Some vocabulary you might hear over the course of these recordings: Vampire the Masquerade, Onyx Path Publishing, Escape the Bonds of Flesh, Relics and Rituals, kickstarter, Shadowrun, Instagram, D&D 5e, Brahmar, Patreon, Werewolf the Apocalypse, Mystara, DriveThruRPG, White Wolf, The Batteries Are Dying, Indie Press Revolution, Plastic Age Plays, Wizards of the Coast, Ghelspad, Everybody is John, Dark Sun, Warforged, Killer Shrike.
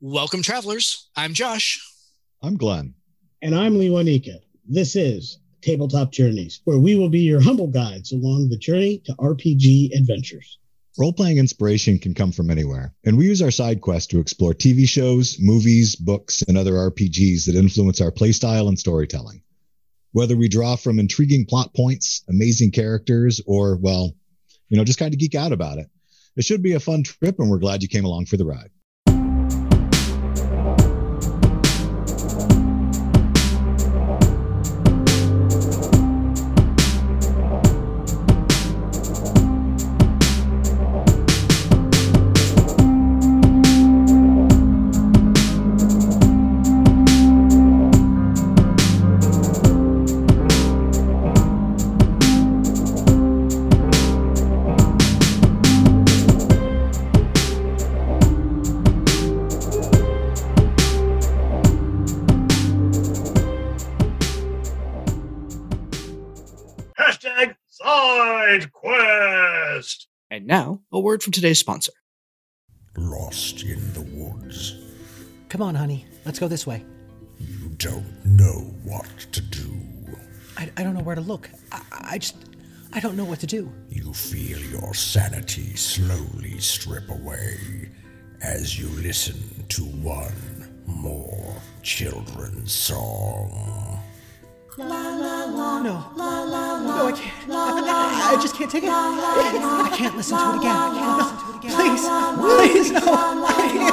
Welcome, travelers. I'm Josh. I'm Glenn. And I'm Lee Juanica. This is Tabletop Journeys, where we will be your humble guides along the journey to RPG adventures. Role-playing inspiration can come from anywhere, and we use our side quest to explore TV shows, movies, books, and other RPGs that influence our playstyle and storytelling. Whether we draw from intriguing plot points, amazing characters, or, well, you know, just kind of geek out about it. It should be a fun trip, and we're glad you came along for the ride. Now, a word from today's sponsor. Lost in the woods. Come on, honey. Let's go this way. You don't know what to do. I don't know where to look. I don't know what to do. You feel your sanity slowly strip away as you listen to one more children's song. La, la, la, no. La, la, la, no, I can't. I just can't take it. I can't listen to it again. Please. Please, no. Please.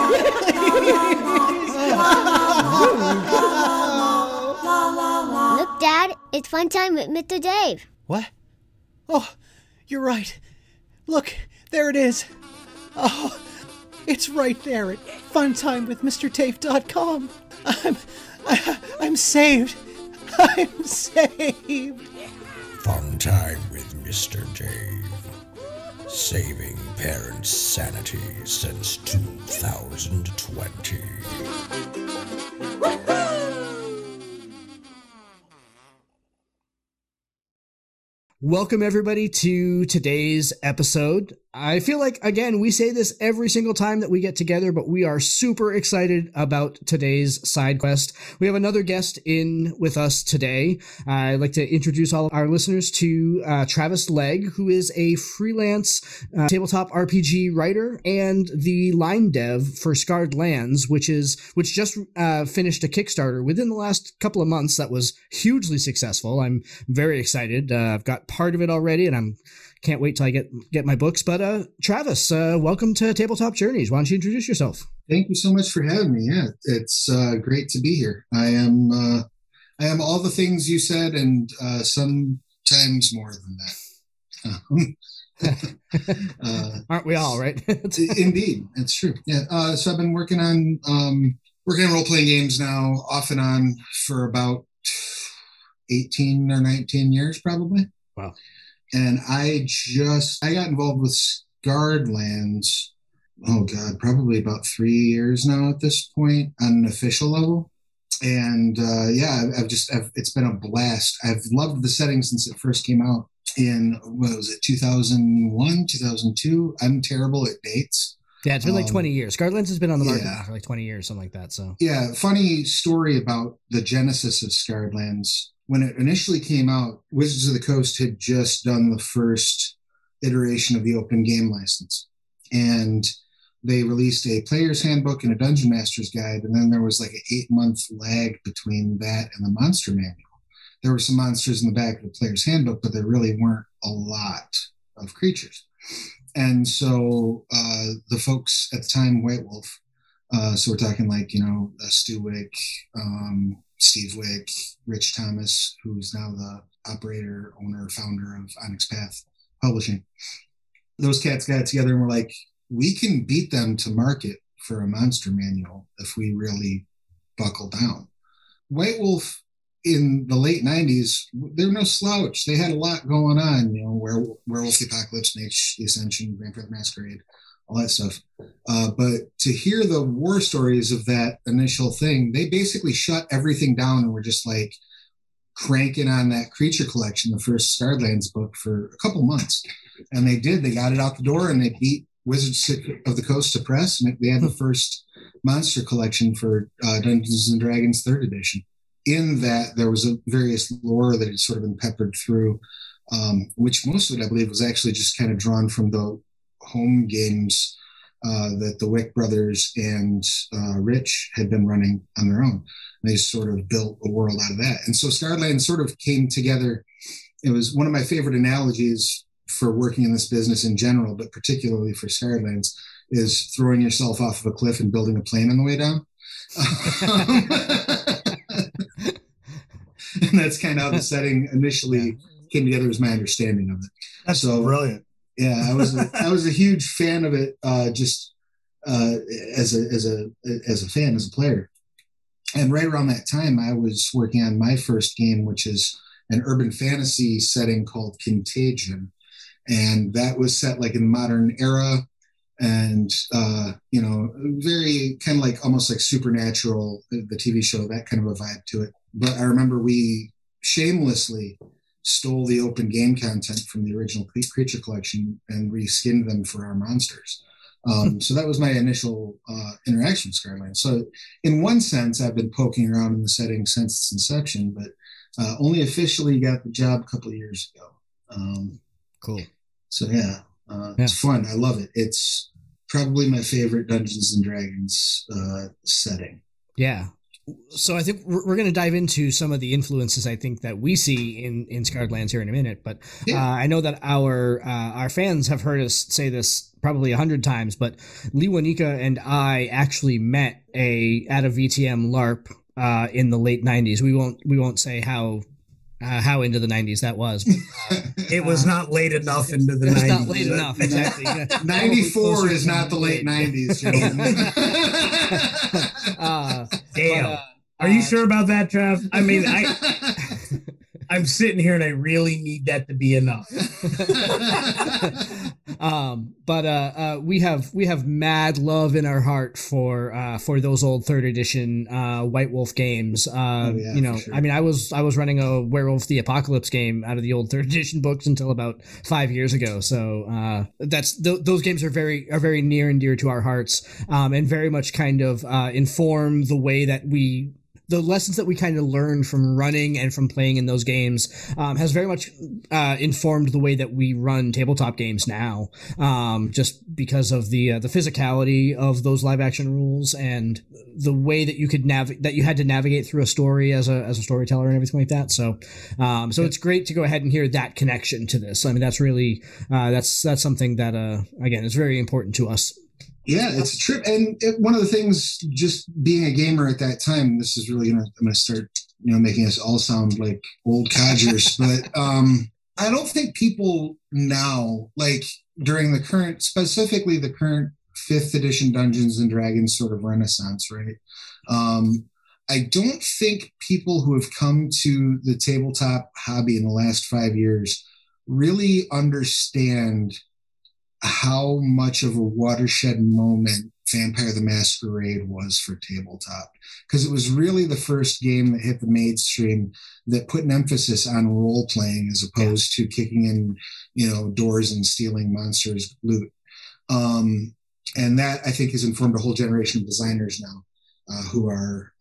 Look, Dad. It's fun time with Mr. Dave. What? Oh, you're right. Look, there it is. Oh, it's right there at funtimewithmrdave.com. I'm saved. I'm saved. Fun time with Mr. Dave. Saving parents' sanity since 2020. Welcome, everybody, to today's episode. I feel like, again, we say this every single time that we get together, but we are super excited about today's side quest. We have another guest in with us today. I'd like to introduce all of our listeners to Travis Legg, who is a freelance tabletop RPG writer and the line dev for Scarred Lands, which just finished a Kickstarter within the last couple of months that was hugely successful. I'm very excited. I've got part of it already, and can't wait till I get my books. But Travis, welcome to Tabletop Journeys. Why don't you introduce yourself? Thank you so much for having me. Yeah, it's great to be here. I am all the things you said, and sometimes more than that. Aren't we all, right? Indeed, that's true. Yeah. So I've been working on role-playing games now, off and on, for about 18 or 19 years, probably. Wow. And I got involved with Scarred Lands, probably about 3 years now at this point on an official level. And it's been a blast. I've loved the setting since it first came out in, 2001, 2002? I'm terrible at dates. Yeah, it's been like 20 years. Scarred Lands has been on the market for like 20 years, something like that. So yeah, funny story about the genesis of Scarred Lands. When it initially came out, Wizards of the Coast had just done the first iteration of the open game license. And they released a player's handbook and a dungeon master's guide. And then there was like an 8-month lag between that and the monster manual. There were some monsters in the back of the player's handbook, but there really weren't a lot of creatures. And so the folks at the time, White Wolf, so we're talking like, Steve Wick, Steve Wick, Rich Thomas, who's now the operator, owner, founder of Onyx Path Publishing. Those cats got together and were like, we can beat them to market for a monster manual if we really buckle down. White Wolf in the late 90s, they're no slouch. They had a lot going on, Werewolf the Apocalypse, Mage the Ascension, Vampire the Masquerade, all that stuff. But to hear the war stories of that initial thing, they basically shut everything down and were just like cranking on that creature collection, the first Scarred Lands book, for a couple months. And they got it out the door, and they beat Wizards of the Coast to press, and they had the first monster collection for Dungeons and Dragons 3rd edition. In that, there was a various lore that had sort of been peppered through, which most of it, I believe, was actually just kind of drawn from the home games that the Wick brothers and Rich had been running on their own. They sort of built a world out of that. And so Scarred Lands sort of came together. It was one of my favorite analogies for working in this business in general, but particularly for Scarred Lands, is throwing yourself off of a cliff and building a plane on the way down. And that's kind of how the setting initially came together, was my understanding of it. That's so brilliant. Yeah, I was a huge fan of it, just as a fan, as a player. And right around that time, I was working on my first game, which is an urban fantasy setting called Contagion, and that was set like in the modern era, and very kind of like almost like Supernatural, the TV show, that kind of a vibe to it. But I remember we shamelessly stole the open game content from the original creature collection and reskinned them for our monsters. So that was my initial interaction with Scarred Lands. So in one sense, I've been poking around in the setting since its inception, but only officially got the job a couple of years ago. Cool. So yeah, it's fun. I love it. It's probably my favorite Dungeons and Dragons setting. Yeah. So I think we're going to dive into some of the influences I think that we see in Scarred Lands here in a minute, but I know that our fans have heard us say this probably 100 times, but Lee Wanika and I actually met at a VTM LARP in the late 90s. We won't say how into the 90s that was. But, it was not late enough into the 90s. Not late enough, exactly. 94 is not the late 90s, gentlemen. Damn. But, are you sure about that, Trav? I mean, I'm sitting here and I really need that to be enough. But we have mad love in our heart for those old 3rd edition White Wolf games. Sure. I mean, I was running a Werewolf the Apocalypse game out of the old 3rd edition books until about 5 years ago. So those games are very near and dear to our hearts, and very much kind of inform the way that the lessons that we kind of learned from running and from playing in those games has very much informed the way that we run tabletop games now, just because of the physicality of those live action rules and the way that you could that you had to navigate through a story as a storyteller and everything like that. So, It's great to go ahead and hear that connection to this. I mean, that's really that's something that again is very important to us. Yeah, it's a trip. And one of the things, just being a gamer at that time, this is really I'm going to start, making us all sound like old codgers, but I don't think people now, like during the current, specifically the current 5th edition Dungeons and Dragons sort of renaissance, right? I don't think people who have come to the tabletop hobby in the last 5 years really understand how much of a watershed moment Vampire the Masquerade was for tabletop, because it was really the first game that hit the mainstream that put an emphasis on role playing as opposed to kicking in, doors and stealing monsters' loot. And that, I think, has informed a whole generation of designers now who are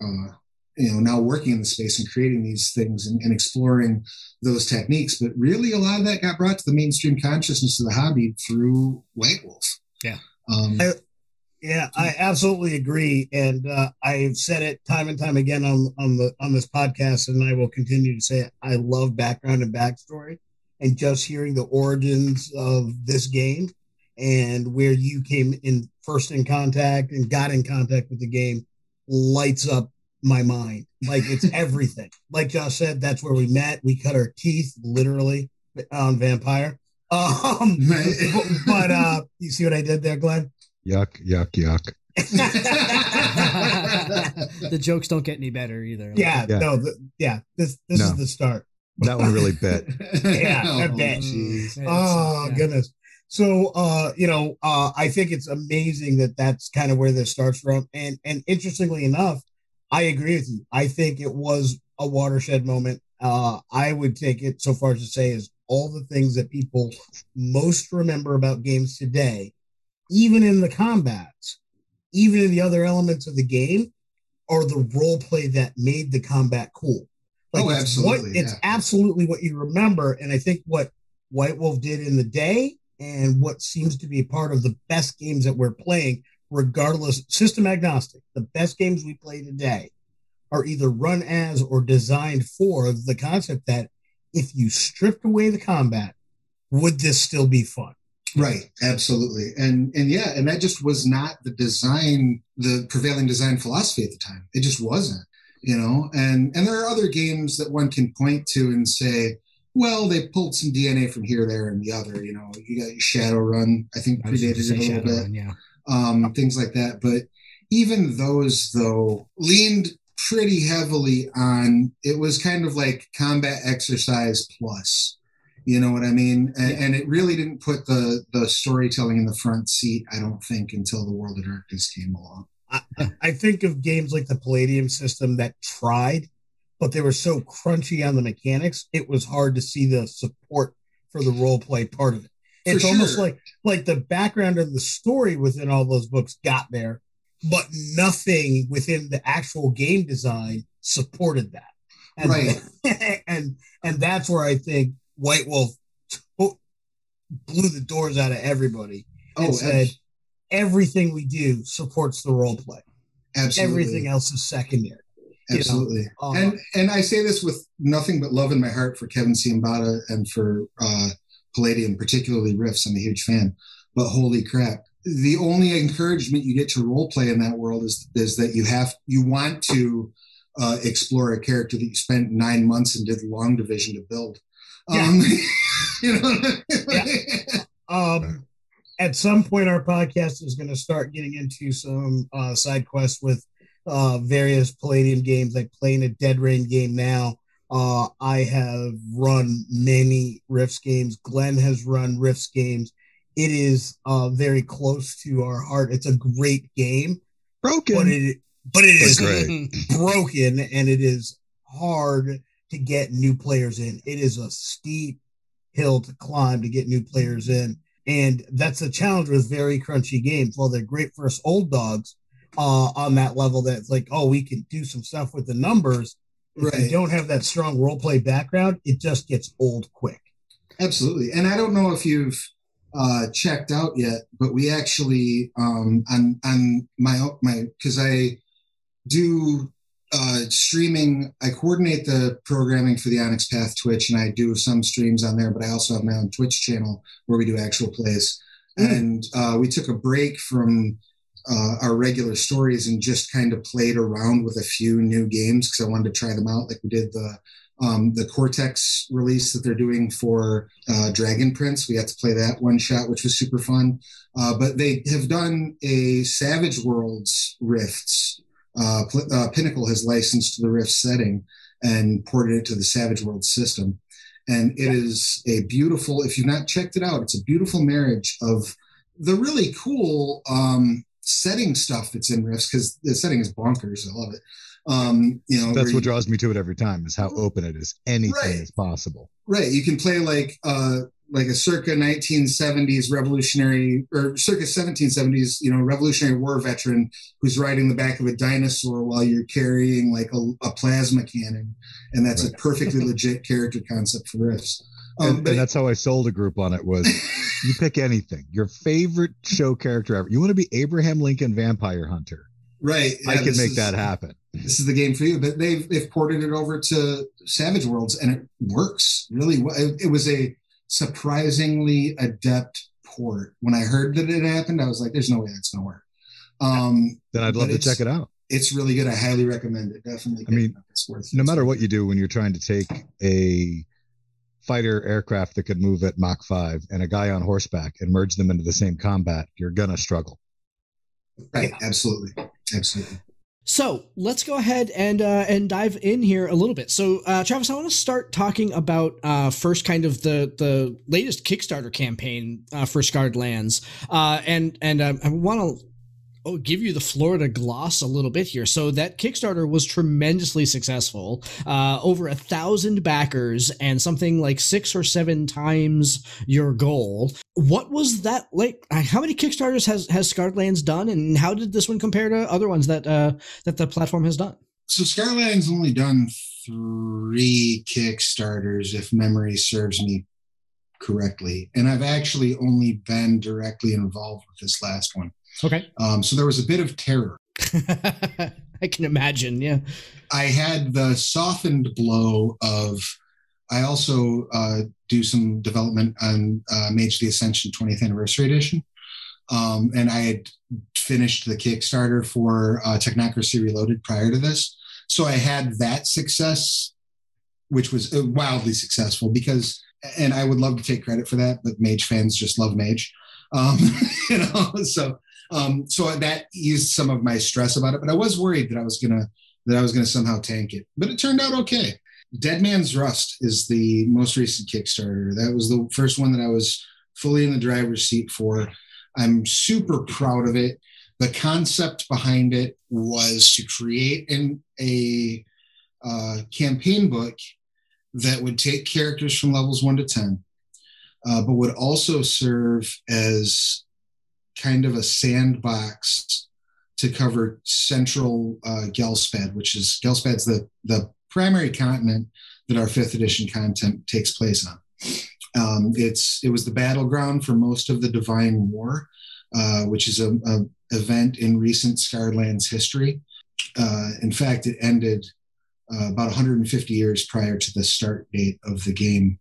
now working in the space and creating these things and exploring those techniques. But really a lot of that got brought to the mainstream consciousness of the hobby through White Wolf. Yeah. I absolutely agree. And I've said it time and time again on this podcast, and I will continue to say it. I love background and backstory, and just hearing the origins of this game and where you came in first in contact and got in contact with the game lights up my mind. Like, it's everything. Like Josh said, that's where we met. We cut our teeth literally on Vampire. But you see what I did there, Glenn? Yuck, yuck, yuck. The jokes don't get any better either. Like, This is the start. That one really bit. Goodness. So, I think it's amazing that that's kind of where this starts from. And interestingly enough, I agree with you. I think it was a watershed moment. I would take it so far as to say is all the things that people most remember about games today, even in the combats, even the other elements of the game are the role play that made the combat cool. Like, oh, absolutely. It's absolutely what you remember. And I think what White Wolf did in the day and what seems to be part of the best games that we're playing, regardless, system agnostic, the best games we play today are either run as or designed for the concept that if you stripped away the combat, would this still be fun? Right, absolutely. And that just was not the prevailing design philosophy at the time. It just wasn't, you know? And there are other games that one can point to and say, well, they pulled some DNA from here, there, and the other, you know. You got Shadowrun, I think, predated it a little bit. Yeah. Things like that. But even those, though, leaned pretty heavily on, it was kind of like combat exercise plus. You know what I mean? And it really didn't put the storytelling in the front seat, I don't think, until the World of Darkness came along. I think of games like the Palladium system that tried, but they were so crunchy on the mechanics, it was hard to see the support for the role play part of it. It's almost like the background of the story within all those books got there, but nothing within the actual game design supported that. And, right. and that's where I think White Wolf blew the doors out of everybody and said, everything we do supports the role play. Absolutely. Everything else is secondary. Absolutely. You know? And I say this with nothing but love in my heart for Kevin Ciambata and for Palladium, particularly Rifts. I'm a huge fan. But holy crap, the only encouragement you get to role play in that world is that you want to explore a character that you spent 9 months and did long division to build. Yeah. You know. Yeah. At some point, our podcast is going to start getting into some side quests with various Palladium games. Like playing a Dead Rain game now. I have run many Rifts games. Glenn has run Rifts games. It is very close to our heart. It's a great game. Broken. But it is broken, and it is hard to get new players in. It is a steep hill to climb to get new players in. And that's the challenge with very crunchy games. While they're great for us old dogs on that level, that's like, oh, we can do some stuff with the numbers. Right. If you don't have that strong role play background, it just gets old quick. Absolutely. And I don't know if you've checked out yet, but we actually because I do streaming, I coordinate the programming for the Onyx Path Twitch, and I do some streams on there, but I also have my own Twitch channel where we do actual plays. And we took a break from our regular stories and just kind of played around with a few new games because I wanted to try them out. Like we did the Cortex release that they're doing for Dragon Prince. We had to play that one shot, which was super fun. But they have done a Savage Worlds Rifts. Pinnacle has licensed the Rift setting and ported it to the Savage World system. And it is a beautiful, if you've not checked it out, it's a beautiful marriage of the really cool setting stuff that's in Rifts, because the setting is bonkers. I love it. That's what draws me to it every time, is how open it is. Anything is possible. Right. You can play like a circa 1970s revolutionary, or circa 1770s, Revolutionary War veteran who's riding the back of a dinosaur while you're carrying like a plasma cannon. And that's a perfectly legit character concept for Rifts. And that's how I sold a group on it, was you pick anything, your favorite show character ever. You want to be Abraham Lincoln Vampire Hunter. Right. Yeah, I can make that happen. This is the game for you. But they've ported it over to Savage Worlds, and it works really well. It was a surprisingly adept port. When I heard that it happened, I was like, there's no way that's gonna work. Then I'd love to check it out. It's really good. I highly recommend it. Definitely. I mean, it's worth it. No matter what you do when you're trying to take a fighter aircraft that could move at Mach 5 and a guy on horseback and merge them into the same combat, you're gonna struggle. Right. Yeah. Absolutely. So let's go ahead and dive in here a little bit. So Travis, I want to start talking about first kind of the latest Kickstarter campaign for Scarred Lands, and I want to give you the Florida gloss a little bit here. So that Kickstarter was tremendously successful, over 1,000 backers and something like 6 or 7 times your goal. What was that like? How many Kickstarters has Scarred Lands done, and how did this one compare to other ones that that the platform has done? So Scarred Lands only done 3 Kickstarters, if memory serves me correctly, and I've actually only been directly involved with this last one. Okay. So there was a bit of terror. I can imagine. Yeah. I had the softened blow of, I also do some development on Mage the Ascension 20th Anniversary Edition. And I had finished the Kickstarter for Technocracy Reloaded prior to this. So I had that success, which was wildly successful because, and I would love to take credit for that, but Mage fans just love Mage. You know, so that eased some of my stress about it, but I was worried that I was gonna somehow tank it, but it turned out okay. Dead Man's Rust is the most recent Kickstarter. That was the first one that I was fully in the driver's seat for. I'm super proud of it. The concept behind it was to create a campaign book that would take characters from levels 1 to 10, but would also serve as kind of a sandbox to cover central Ghelspad, which is Gelspad's the primary continent that our 5th edition content takes place on. It was the battleground for most of the Divine War, which is an event in recent Scarred Lands history. In fact, it ended about 150 years prior to the start date of the game.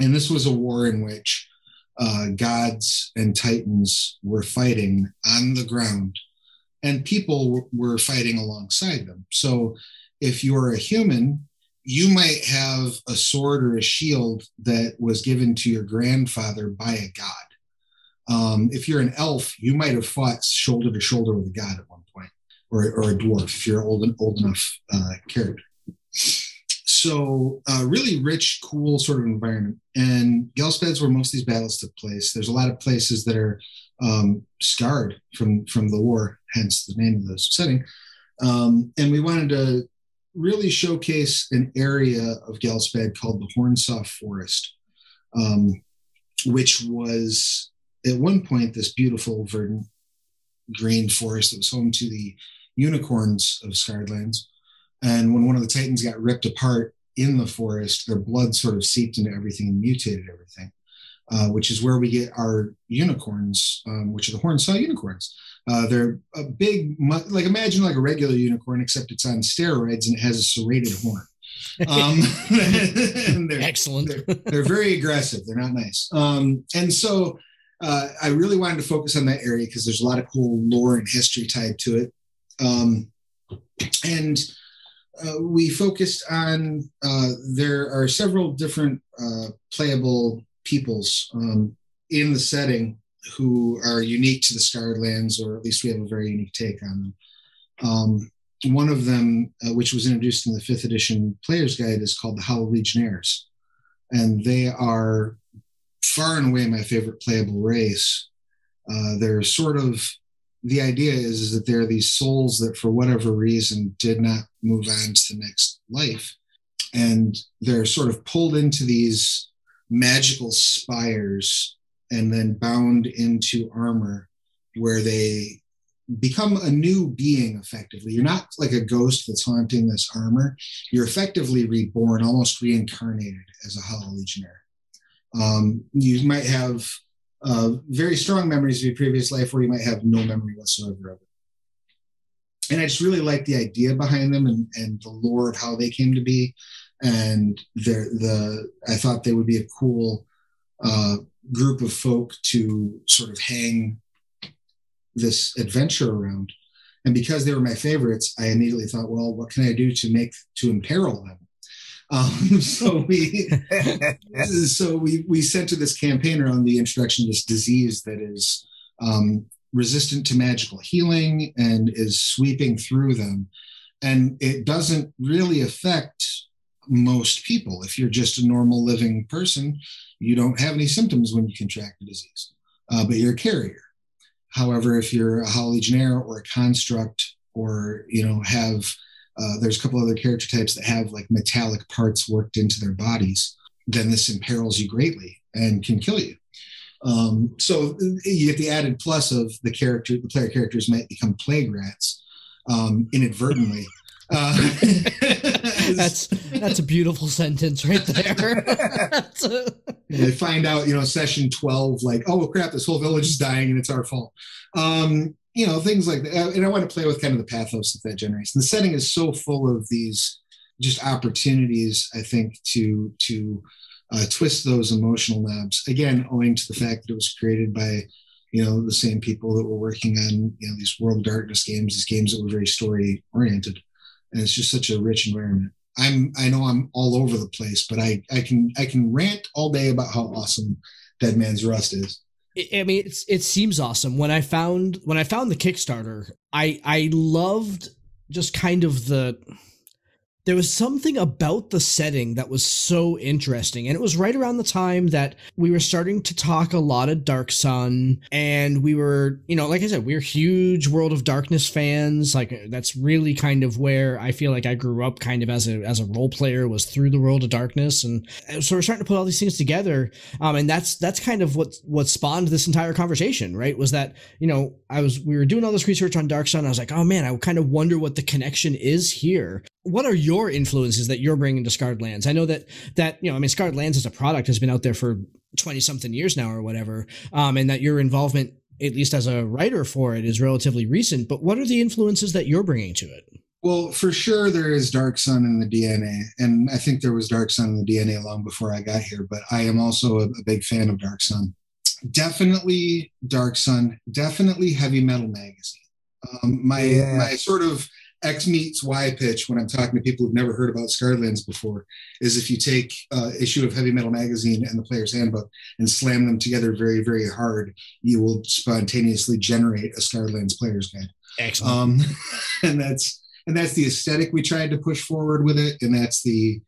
And this was a war in which gods and titans were fighting on the ground, and people were fighting alongside them. So if you were a human, you might have a sword or a shield that was given to your grandfather by a god. If you're an elf, you might have fought shoulder to shoulder with a god at one point, or a dwarf if you're old enough character. So really rich, cool sort of environment. And Ghelspad's where most of these battles took place. There's a lot of places that are scarred from the war, hence the name of the setting. And we wanted to really showcase an area of Ghelspad called the Hornsaw Forest, which was at one point this beautiful verdant green forest that was home to the unicorns of Scarred Lands. And when one of the Titans got ripped apart in the forest, their blood sort of seeped into everything and mutated everything, which is where we get our unicorns, which are the Hornsaw unicorns. They're a big, like imagine like a regular unicorn, except it's on steroids and it has a serrated horn. And excellent. They're very aggressive. They're not nice. And so I really wanted to focus on that area because there's a lot of cool lore and history tied to it. We focused on, there are several different playable peoples in the setting who are unique to the Scarred Lands, or at least we have a very unique take on them. One of them, which was introduced in the 5th edition Player's Guide, is called the Hollow Legionnaires. And they are far and away my favorite playable race. They're sort of, the idea is that there are these souls that for whatever reason did not move on to the next life. And they're sort of pulled into these magical spires and then bound into armor where they become a new being effectively. You're not like a ghost that's haunting this armor. You're effectively reborn, almost reincarnated as a Hollow Legionnaire. You might have very strong memories of your previous life, or you might have no memory whatsoever of it. And I just really like the idea behind them and the lore of how they came to be. And I thought they would be a cool group of folk to sort of hang this adventure around. And because they were my favorites, I immediately thought, well, what can I do to imperil them? So we sent to this campaign around the introduction of this disease that is resistant to magical healing and is sweeping through them. And it doesn't really affect most people. If you're just a normal living person, you don't have any symptoms when you contract the disease, but you're a carrier. However, if you're a Hollow Legionnaire or a Construct, or, you know, have, there's a couple other character types that have like metallic parts worked into their bodies, then this imperils you greatly and can kill you. So you get the added plus of the player characters might become plague rats inadvertently. That's a beautiful sentence right there. They find out, you know, session 12, like, oh crap, this whole village is dying and it's our fault. You know, things like that. And I want to play with kind of the pathos of that generation. The setting is so full of these just opportunities, I think, to twist those emotional knobs. Again, owing to the fact that it was created by, you know, the same people that were working on, you know, these World of Darkness games, these games that were very story oriented. And it's just such a rich environment. I know I'm all over the place, but I can rant all day about how awesome Dead Man's Rust is. I mean, it seems awesome. When I found the Kickstarter, I loved just kind of there was something about the setting that was so interesting. And it was right around the time that we were starting to talk a lot of Dark Sun. And we were, you know, like I said, we were huge World of Darkness fans. Like, that's really kind of where I feel like I grew up kind of as a role player, was through the World of Darkness. And so we're starting to put all these things together. And that's kind of what spawned this entire conversation, right? Was that, you know, we were doing all this research on Dark Sun. I was like, oh man, I kind of wonder what the connection is here. What are your influences that you're bringing to Scarred Lands? I know that, you know, I mean, Scarred Lands as a product has been out there for 20 something years now or whatever. And that your involvement, at least as a writer for it, is relatively recent, but what are the influences that you're bringing to it? Well, for sure there is Dark Sun in the DNA, and I think there was Dark Sun in the DNA long before I got here, but I am also a big fan of Dark Sun. Definitely Dark Sun, definitely Heavy Metal magazine. My sort of X meets Y pitch when I'm talking to people who've never heard about Scarred Lands before is if you take issue of Heavy Metal magazine and the Player's Handbook and slam them together very, very hard, you will spontaneously generate a Scarred Lands Player's Guide. Excellent. And that's the aesthetic we tried to push forward with it, and that's the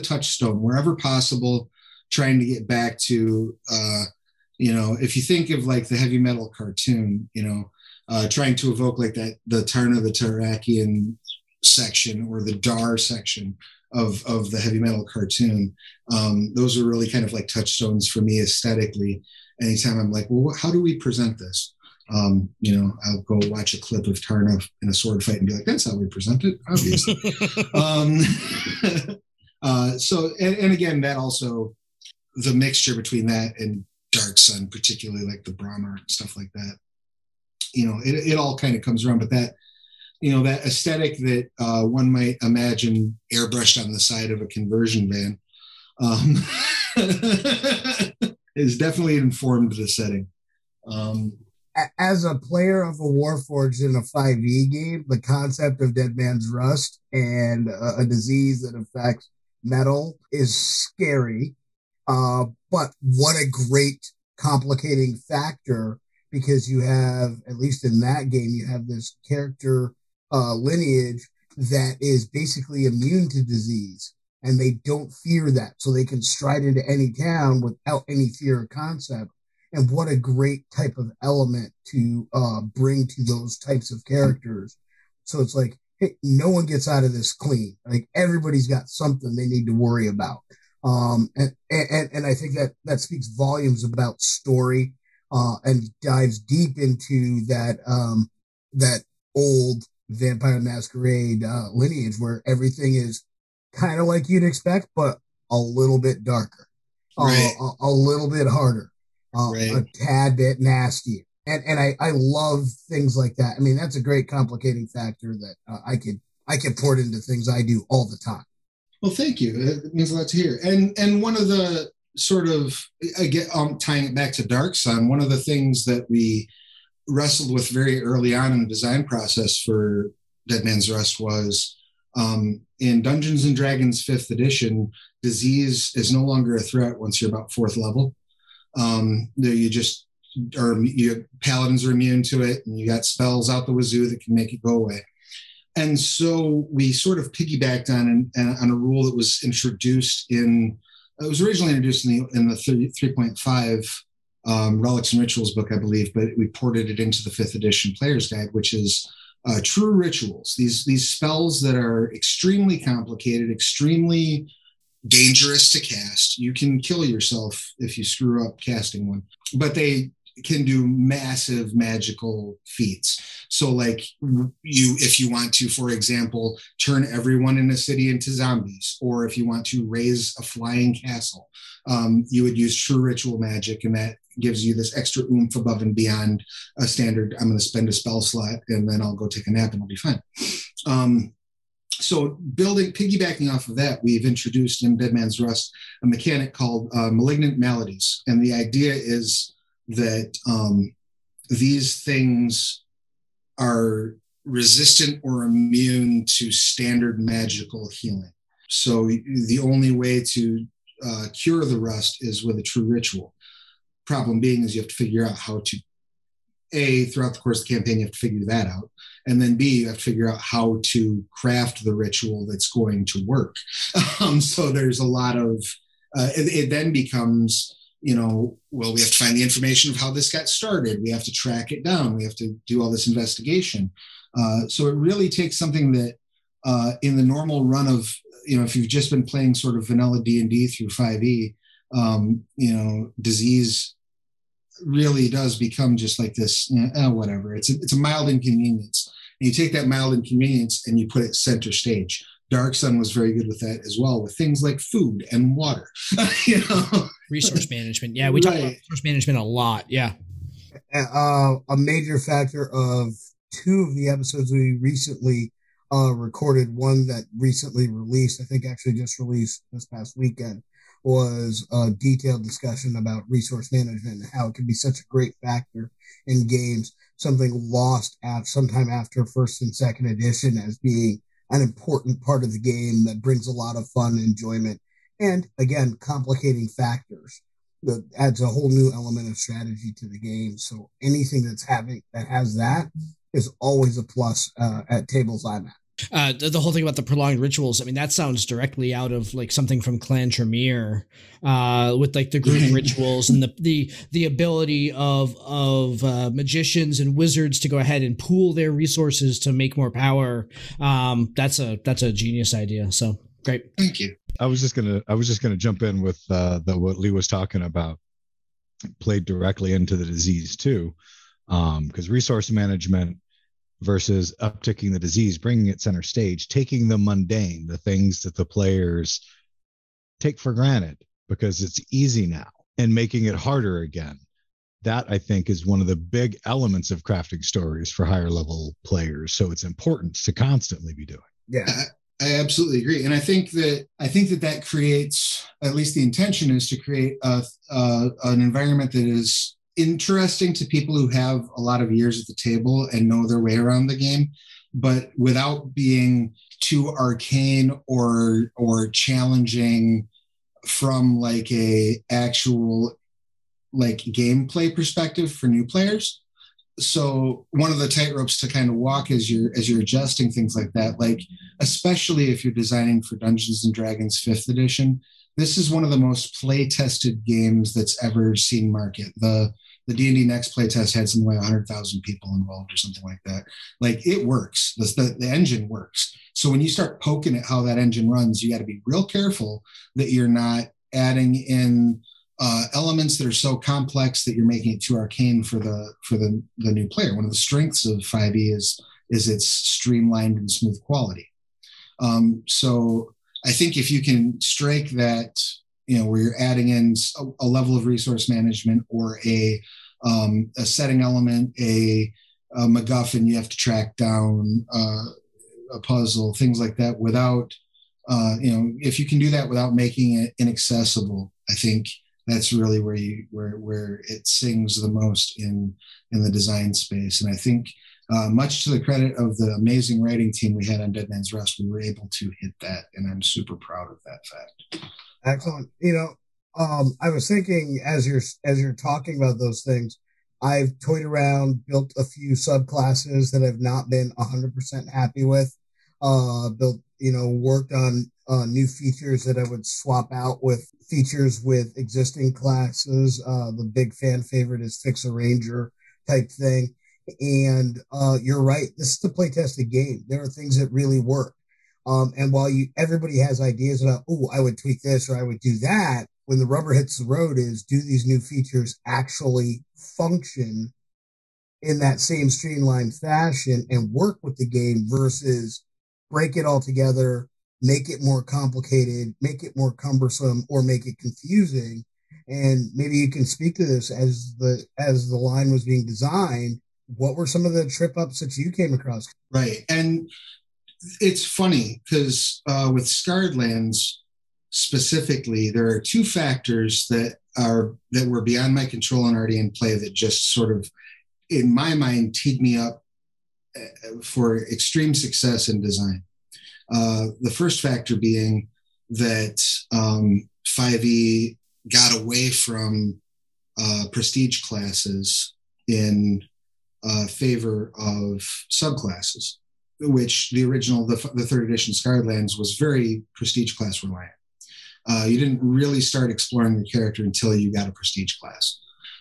touchstone wherever possible, trying to get back to you know, if you think of like the Heavy Metal cartoon, you know, trying to evoke like that, the Taarna, the Tarakian section or the Dar section of the Heavy Metal cartoon. Those are really kind of like touchstones for me aesthetically. Anytime I'm like, well, how do we present this? You know, I'll go watch a clip of Taarna in a sword fight and be like, that's how we present it, obviously. So, and again, that also, the mixture between that and Dark Sun, particularly like the Brahmar and stuff like that. You know, it all kind of comes around, but that, you know, that aesthetic that one might imagine airbrushed on the side of a conversion van is definitely informed the setting. As a player of a Warforged in a 5e game, the concept of Dead Man's Rust and a disease that affects metal is scary, but what a great complicating factor. Because you have, at least in that game, you have this character lineage that is basically immune to disease, and they don't fear that. So they can stride into any town without any fear of concept. And what a great type of element to bring to those types of characters. So it's like, hey, no one gets out of this clean. Like, everybody's got something they need to worry about. And I think that speaks volumes about story. And dives deep into that that old Vampire Masquerade lineage, where everything is kind of like you'd expect, but a little bit darker, right. a little bit harder, right. A tad bit nastier. And I love things like that. I mean, that's a great complicating factor that I can pour into things I do all the time. Well, thank you. It means a lot to hear. And one of the sort of, again, tying it back to Dark Sun, one of the things that we wrestled with very early on in the design process for Dead Man's Rust was in Dungeons and Dragons 5th edition, disease is no longer a threat once you're about 4th level. Your paladins are immune to it, and you got spells out the wazoo that can make it go away. And so we sort of piggybacked on a rule that was introduced in... It was originally introduced in the 3.5 Relics and Rituals book, I believe, but we ported it into the 5th edition Player's Guide, which is true rituals. These spells that are extremely complicated, extremely dangerous to cast. You can kill yourself if you screw up casting one, but they can do massive magical feats. So like if you want to, for example, turn everyone in a city into zombies, or if you want to raise a flying castle, you would use true ritual magic, and that gives you this extra oomph above and beyond a standard, I'm going to spend a spell slot and then I'll go take a nap and I'll be fine. So piggybacking off of that, we've introduced in Dead Man's Rust a mechanic called Malignant Maladies. And the idea is that these things are resistant or immune to standard magical healing. So the only way to cure the rust is with a true ritual. Problem being is you have to figure out how to, A, throughout the course of the campaign, you have to figure that out. And then B, you have to figure out how to craft the ritual that's going to work. So there's a lot of, it then becomes, we have to find the information of how this got started. We have to track it down. We have to do all this investigation. So it really takes something that in the normal run of, if you've just been playing sort of vanilla D&D through 5e, disease really does become just like this, whatever. It's a mild inconvenience. And you take that mild inconvenience and you put it center stage. Dark Sun was very good with that as well, with things like food and water. Resource management. Yeah, we talk about resource management a lot. Yeah. A major factor of two of the episodes we recently recorded, one that recently released, I think actually just released this past weekend, was a detailed discussion about resource management and how it can be such a great factor in games, something lost sometime after 1st and 2nd edition as being an important part of the game that brings a lot of fun and enjoyment. And again, complicating factors that adds a whole new element of strategy to the game. So anything that has that is always a plus at tables I'm at. The whole thing about the prolonged rituals, I mean, that sounds directly out of like something from Clan Tremere, with like the group rituals and the ability of magicians and wizards to go ahead and pool their resources to make more power. That's a genius idea. So great. Thank you. I was just gonna jump in with what Lee was talking about. Played directly into the disease too, because resource management versus upticking the disease, bringing it center stage, taking the mundane, the things that the players take for granted because it's easy now, and making it harder again. That, I think, is one of the big elements of crafting stories for higher level players. So it's important to constantly be doing. Yeah, I absolutely agree. And I think that creates, at least the intention is to create an environment that is interesting to people who have a lot of years at the table and know their way around the game, but without being too arcane or challenging from like a actual like gameplay perspective for new players. So one of the tightropes to kind of walk as you're adjusting things like that, like especially if you're designing for Dungeons and Dragons 5th edition, this is one of the most play-tested games that's ever seen market. The D&D Next playtest had something like 100,000 people involved or something like that. Like, it works. The engine works. So when you start poking at how that engine runs, you got to be real careful that you're not adding in elements that are so complex that you're making it too arcane for the new player. One of the strengths of 5e is its streamlined and smooth quality. So I think if you can strike that, where you're adding in a level of resource management or a setting element, a MacGuffin you have to track down, a puzzle, things like that, without, if you can do that without making it inaccessible, I think that's really where it sings the most in the design space. And I think much to the credit of the amazing writing team we had on Dead Man's Rust, we were able to hit that, and I'm super proud of that fact. Excellent. I was thinking as you're talking about those things, I've toyed around, built a few subclasses that I've not been 100% happy with, worked on new features that I would swap out with features with existing classes. The big fan favorite is Fix a Ranger type thing. And you're right, this is the playtested game. There are things that really work. And while everybody has ideas about, oh, I would tweak this or I would do that, when the rubber hits the road is, do these new features actually function in that same streamlined fashion and work with the game versus break it all together, make it more complicated, make it more cumbersome, or make it confusing? And maybe you can speak to this as the line was being designed. What were some of the trip ups that you came across? Right. And it's funny because with Scarred Lands specifically, there are two factors that were beyond my control and already in play that just sort of, in my mind, teed me up for extreme success in design. The first factor being that 5e got away from prestige classes in favor of subclasses, which the original, the third edition Scarred Lands was very prestige class reliant. You didn't really start exploring your character until you got a prestige class.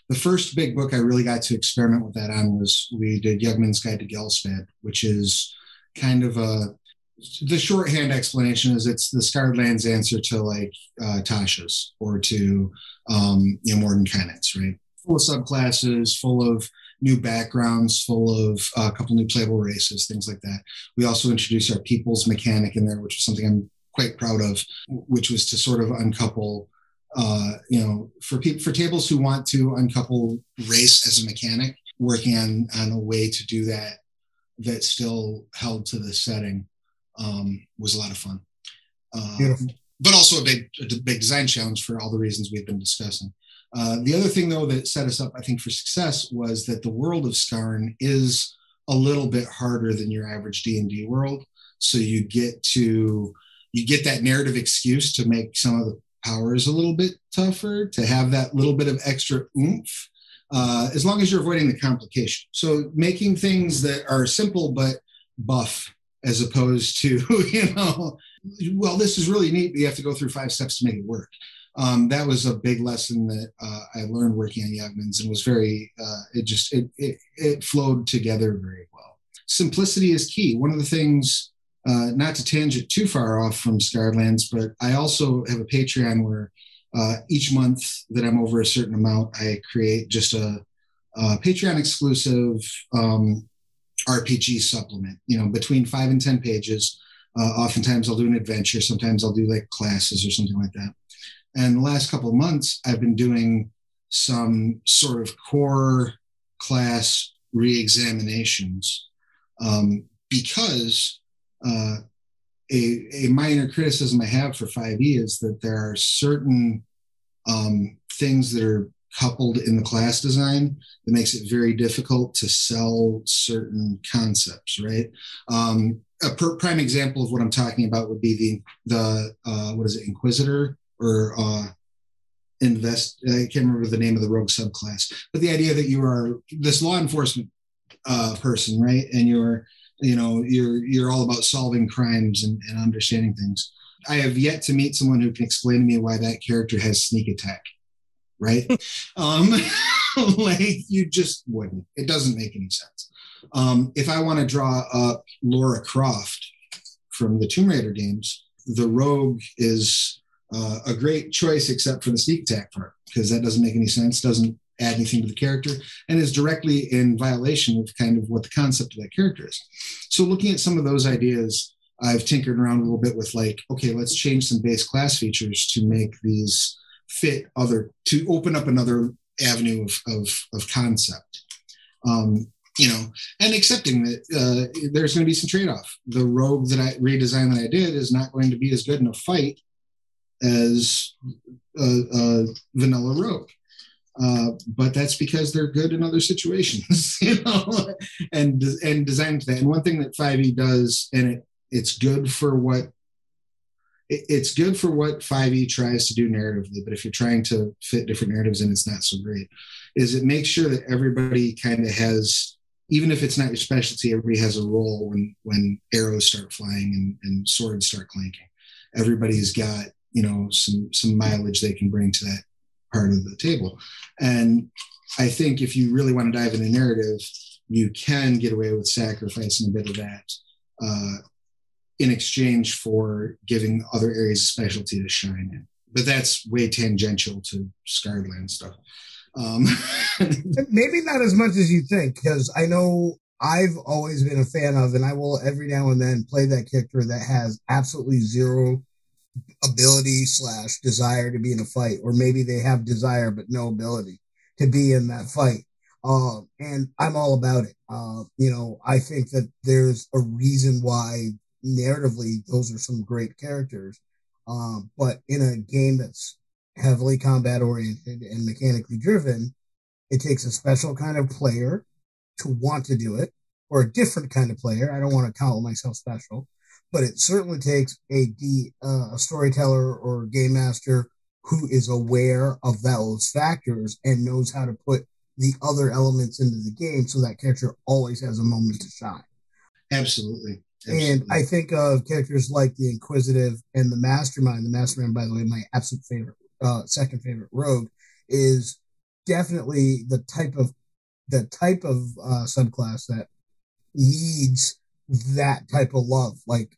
The first big book I really got to experiment with that on was, we did Yugman's Guide to Ghelspad, which is kind of the shorthand explanation is it's the Scarred Lands answer to like Tasha's or to Morden Connet's, right? Full of subclasses, full of new backgrounds, full of a couple new playable races, things like that. We also introduced our people's mechanic in there, which is something I'm quite proud of, which was to sort of uncouple, for tables who want to uncouple race as a mechanic, working on a way to do that that still held to the setting was a lot of fun. Beautiful. But also a big design challenge for all the reasons we've been discussing. The other thing, though, that set us up, I think, for success was that the world of Scarn is a little bit harder than your average D&D world. So you get that narrative excuse to make some of the powers a little bit tougher, to have that little bit of extra oomph, as long as you're avoiding the complication. So making things that are simple but buff, as opposed to, well, this is really neat, but you have to go through 5 steps to make it work. That was a big lesson that I learned working on Yugman's, and was very, it flowed together very well. Simplicity is key. One of the things, not to tangent too far off from Scarred Lands, but I also have a Patreon where each month that I'm over a certain amount, I create just a Patreon exclusive RPG supplement, between 5 and 10 pages. Oftentimes I'll do an adventure. Sometimes I'll do like classes or something like that. And the last couple of months, I've been doing some sort of core class reexaminations because a minor criticism I have for 5e is that there are certain things that are coupled in the class design that makes it very difficult to sell certain concepts, right? A prime example of what I'm talking about would be the Inquisitor? Or I can't remember the name of the rogue subclass, but the idea that you are this law enforcement person, right? And you're all about solving crimes and understanding things. I have yet to meet someone who can explain to me why that character has sneak attack, right? You just wouldn't. It doesn't make any sense. If I want to draw up Laura Croft from the Tomb Raider games, the rogue is a great choice, except for the sneak attack part, because that doesn't make any sense, doesn't add anything to the character, and is directly in violation of kind of what the concept of that character is. So looking at some of those ideas, I've tinkered around a little bit with like, okay, let's change some base class features to make these fit to open up another avenue of concept. And accepting that there's going to be some trade-off. The rogue redesign that I did is not going to be as good in a fight as a vanilla rogue. But that's because they're good in other situations, and designed to that. And one thing that 5e does, and it's good for what 5e tries to do narratively, but if you're trying to fit different narratives in, it's not so great, is it makes sure that everybody kind of has, even if it's not your specialty, everybody has a role when arrows start flying and swords start clanking. everybody's got, you know, some mileage they can bring to that part of the table. And I think if you really want to dive into narrative, you can get away with sacrificing a bit of that in exchange for giving other areas of specialty to shine in. But that's way tangential to Scarred Lands stuff. Maybe not as much as you think, because I know I've always been a fan of, and I will every now and then play that character that has absolutely zero ability / desire to be in a fight, or maybe they have desire but no ability to be in that fight. And I'm all about it. You know, I think that there's a reason why narratively those are some great characters. But in a game that's heavily combat oriented and mechanically driven, it takes a special kind of player to want to do it, or a different kind of player. I don't want to call myself special, but it certainly takes a storyteller or game master who is aware of those factors and knows how to put the other elements into the game so that character always has a moment to shine. Absolutely. And I think of characters like the Inquisitive and the Mastermind. The Mastermind, by the way, my absolute favorite, second favorite rogue, is definitely the type of subclass that needs that type of love. Like,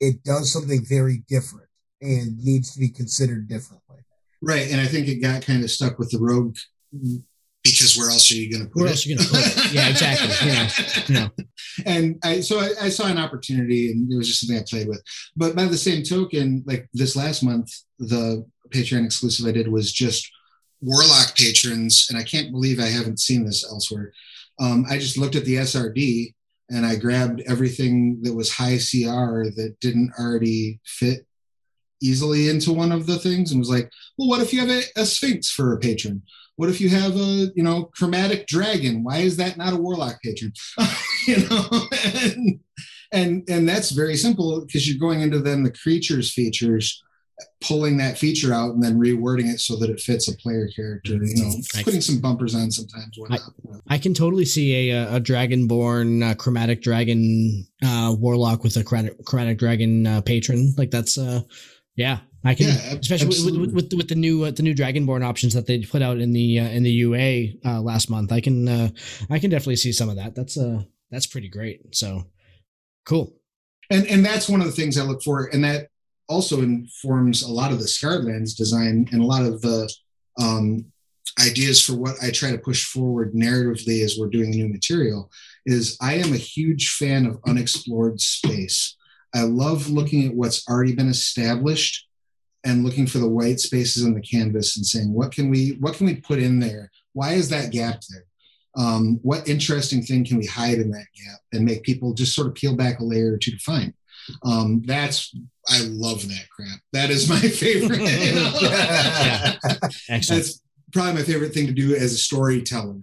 it does something very different and needs to be considered differently. Right, and I think it got kind of stuck with the rogue because where else are you going to put it? Where else are you going to put it? Yeah, exactly. Yeah. And I saw an opportunity, and it was just something I played with. But by the same token, like this last month, the Patreon exclusive I did was just Warlock patrons, and I can't believe I haven't seen this elsewhere. I just looked at the SRD, and I grabbed everything that was high CR that didn't already fit easily into one of the things, and was like, well, what if you have a Sphinx for a patron? What if you have a, you know, chromatic dragon? Why is that not a warlock patron? You know, and that's very simple, because you're going into then the creature's features, pulling that feature out, and then rewording it so that it fits a player character. You know, putting some bumpers on sometimes. I can totally see a dragonborn chromatic dragon warlock with a chromatic dragon patron. Like that's yeah. I can, yeah, especially with the new Dragonborn options that they put out in the UA last month. I can definitely see some of that. That's pretty great. So cool. And that's one of the things I look for, and that also informs a lot of the Scarred Lands design and a lot of the ideas for what I try to push forward narratively as we're doing new material. Is I am a huge fan of unexplored space. I love looking at what's already been established and looking for the white spaces on the canvas and saying, what can we put in there? Why is that gap there? What interesting thing can we hide in that gap and make people just sort of peel back a layer or two to find? I love that crap. That is my favorite. You know? Yeah. Excellent. That's probably my favorite thing to do as a storyteller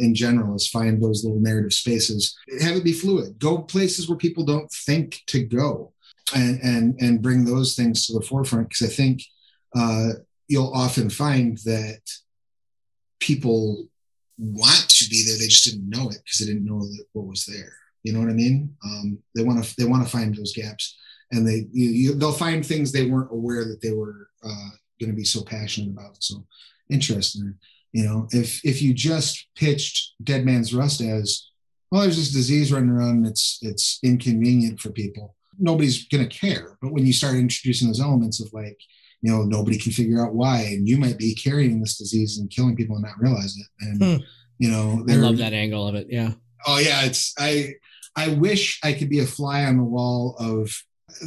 in general, is find those little narrative spaces. Have it be fluid. Go places where people don't think to go. And bring those things to the forefront, because I think you'll often find that people want to be there. They just didn't know it because they didn't know what was there. You know what I mean? They want to find those gaps, and they'll find things they weren't aware that they were going to be so passionate about. So interesting. You know, if you just pitched Dead Man's Rust as, well, there's this disease running around, it's inconvenient for people. Nobody's going to care. But when you start introducing those elements of, like, you know, nobody can figure out why, and you might be carrying this disease and killing people and not realize it. And, you know, I love that angle of it. Yeah. Oh yeah. I wish I could be a fly on the wall of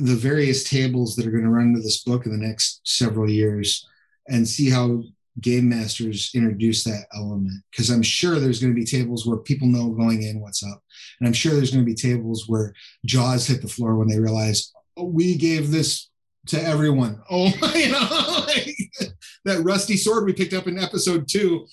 the various tables that are going to run into this book in the next several years and see how game masters introduce that element. Cause I'm sure there's going to be tables where people know going in what's up. And I'm sure there's going to be tables where jaws hit the floor when they realize, oh, we gave this to everyone. Oh, you know, like, that rusty sword we picked up in episode 2.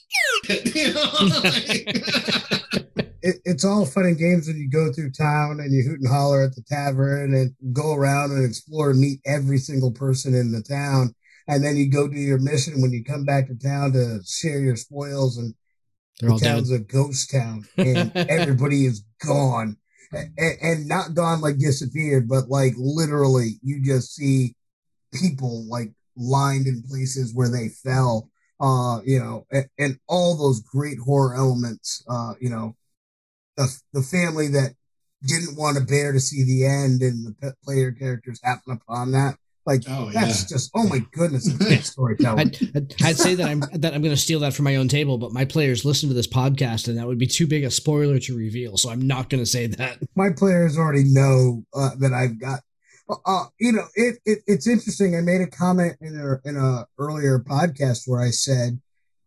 You know, like. It's all fun and games when you go through town and you hoot and holler at the tavern and go around and explore and meet every single person in the town. And then you go do your mission when you come back to town to share your spoils, and the town's a ghost town, and everybody is gone. and not gone like disappeared, but like literally you just see people like lined in places where they fell, you know, and all those great horror elements, you know, the family that didn't want to bear to see the end and the pet player characters happen upon that. Like, just, oh my goodness, it's great storytelling. I'd say that I'm going to steal that from my own table, but my players listen to this podcast and that would be too big a spoiler to reveal. So I'm not going to say that. My players already know that I've got, you know, it's interesting. I made a comment in a earlier podcast where I said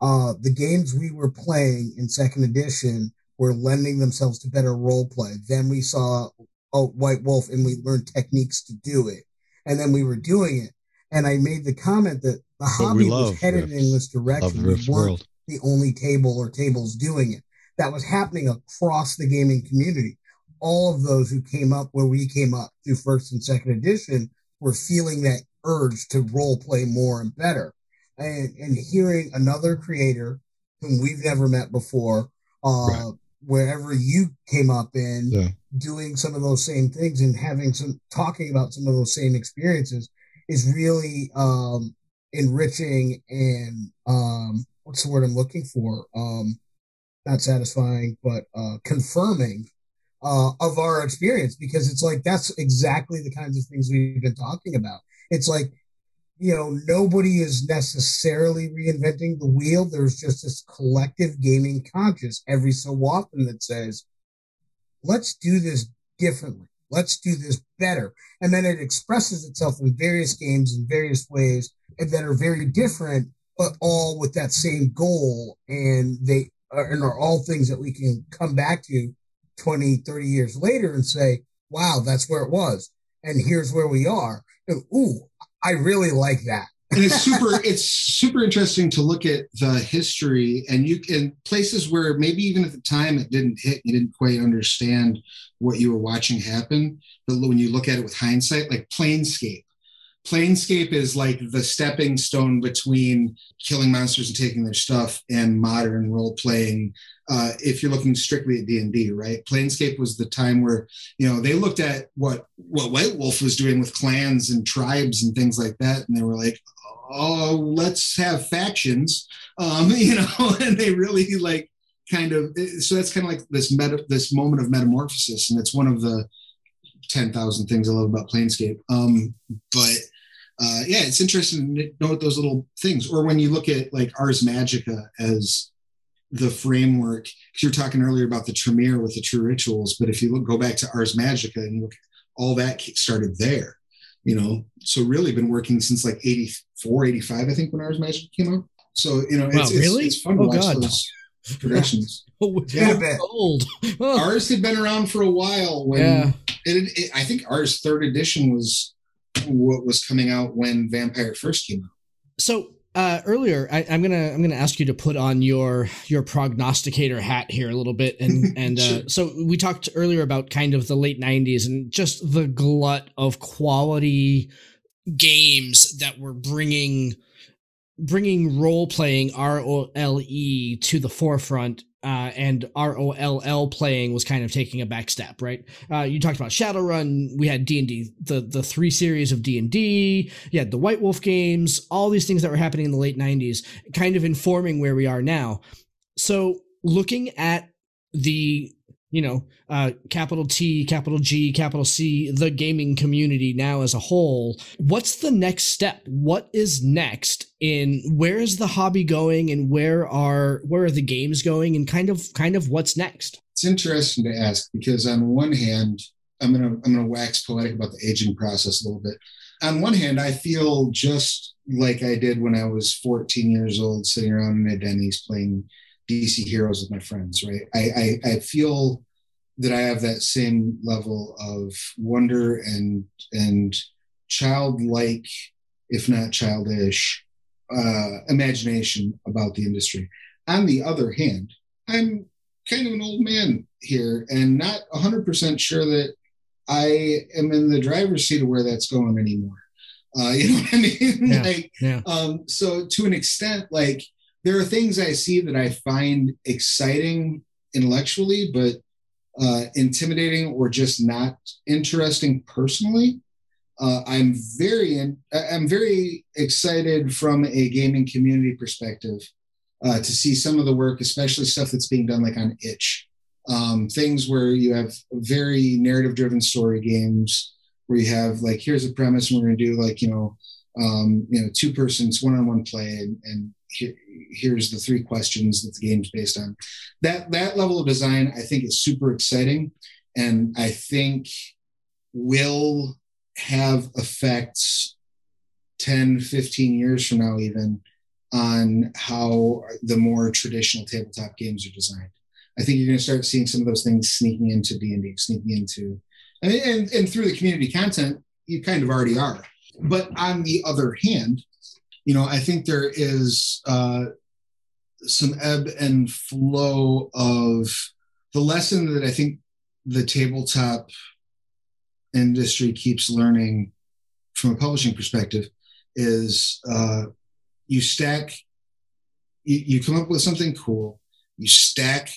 the games we were playing in second edition were lending themselves to better role play. Then we saw White Wolf and we learned techniques to do it. And then we were doing it. And I made the comment that the hobby was headed in this direction. We weren't the only table or tables doing it. That was happening across the gaming community. All of those who came up where we came up through first and second edition were feeling that urge to role play more and better. And hearing another creator whom we've never met before, wherever you came up in, doing some of those same things and having some talking about some of those same experiences is really enriching and what's the word I'm looking for? Not satisfying, but confirming of our experience, because it's like, that's exactly the kinds of things we've been talking about. It's like, you know, nobody is necessarily reinventing the wheel. There's just this collective gaming conscience every so often that says, let's do this differently. Let's do this better. And then it expresses itself in various games in various ways that are very different, but all with that same goal. And they are, all things that we can come back to 20, 30 years later and say, wow, that's where it was. And here's where we are. And, ooh, I really like that. And it's super interesting to look at the history and you can places where maybe even at the time it didn't hit, you didn't quite understand what you were watching happen. But when you look at it with hindsight, like Planescape. Planescape is like the stepping stone between killing monsters and taking their stuff and modern role-playing. If you're looking strictly at D&D, right? Planescape was the time where, you know, they looked at what White Wolf was doing with clans and tribes and things like that. And they were like, oh, let's have factions, you know, and they really like kind of, so that's kind of like this moment of metamorphosis. And it's one of the 10,000 things I love about Planescape. Yeah, it's interesting to note those little things. Or when you look at like Ars Magica as the framework, because you were talking earlier about the Tremere with the True Rituals, but if you go back to Ars Magica and look, all that started there, you know, so really been working since like 84, 85, I think, when Ars Magica came out. So, you know, it's fun to watch those progressions. Old. Ours had been around for a while when I think ours third edition was what was coming out when Vampire first came out. So earlier, I'm gonna ask you to put on your prognosticator hat here a little bit, and sure. So we talked earlier about kind of the late 90s and just the glut of quality games that were bringing role playing ROLE to the forefront, and ROLL playing was kind of taking a back step, right? You talked about Shadowrun. We had D&D, the three series of D&D. You had the White Wolf games, all these things that were happening in the late 90s, kind of informing where we are now. So looking at the, you know, capital T, capital G, capital C, the gaming community now as a whole, what's the next step? What is next in where is the hobby going and where are the games going and kind of what's next? It's interesting to ask because on one hand, I'm going to wax poetic about the aging process a little bit. On one hand, I feel just like I did when I was 14 years old, sitting around in a Denny's playing DC Heroes with my friends, right? I feel that I have that same level of wonder and childlike, if not childish, imagination about the industry. On the other hand, I'm kind of an old man here and not 100% sure that I am in the driver's seat of where that's going anymore. You know what I mean? Yeah, so to an extent, like, there are things I see that I find exciting intellectually, but intimidating or just not interesting personally. I'm very excited from a gaming community perspective to see some of the work, especially stuff that's being done like on Itch. Things where you have very narrative-driven story games where you have like, here's a premise and we're going to do like, two persons, one-on-one play, and here's the three questions that the game's based on. That level of design, I think, is super exciting. And I think will have effects 10, 15 years from now even on how the more traditional tabletop games are designed. I think you're going to start seeing some of those things sneaking into D&D, and through the community content, you kind of already are. But on the other hand, I think there is some ebb and flow of the lesson that I think the tabletop industry keeps learning from a publishing perspective is you come up with something cool, you stack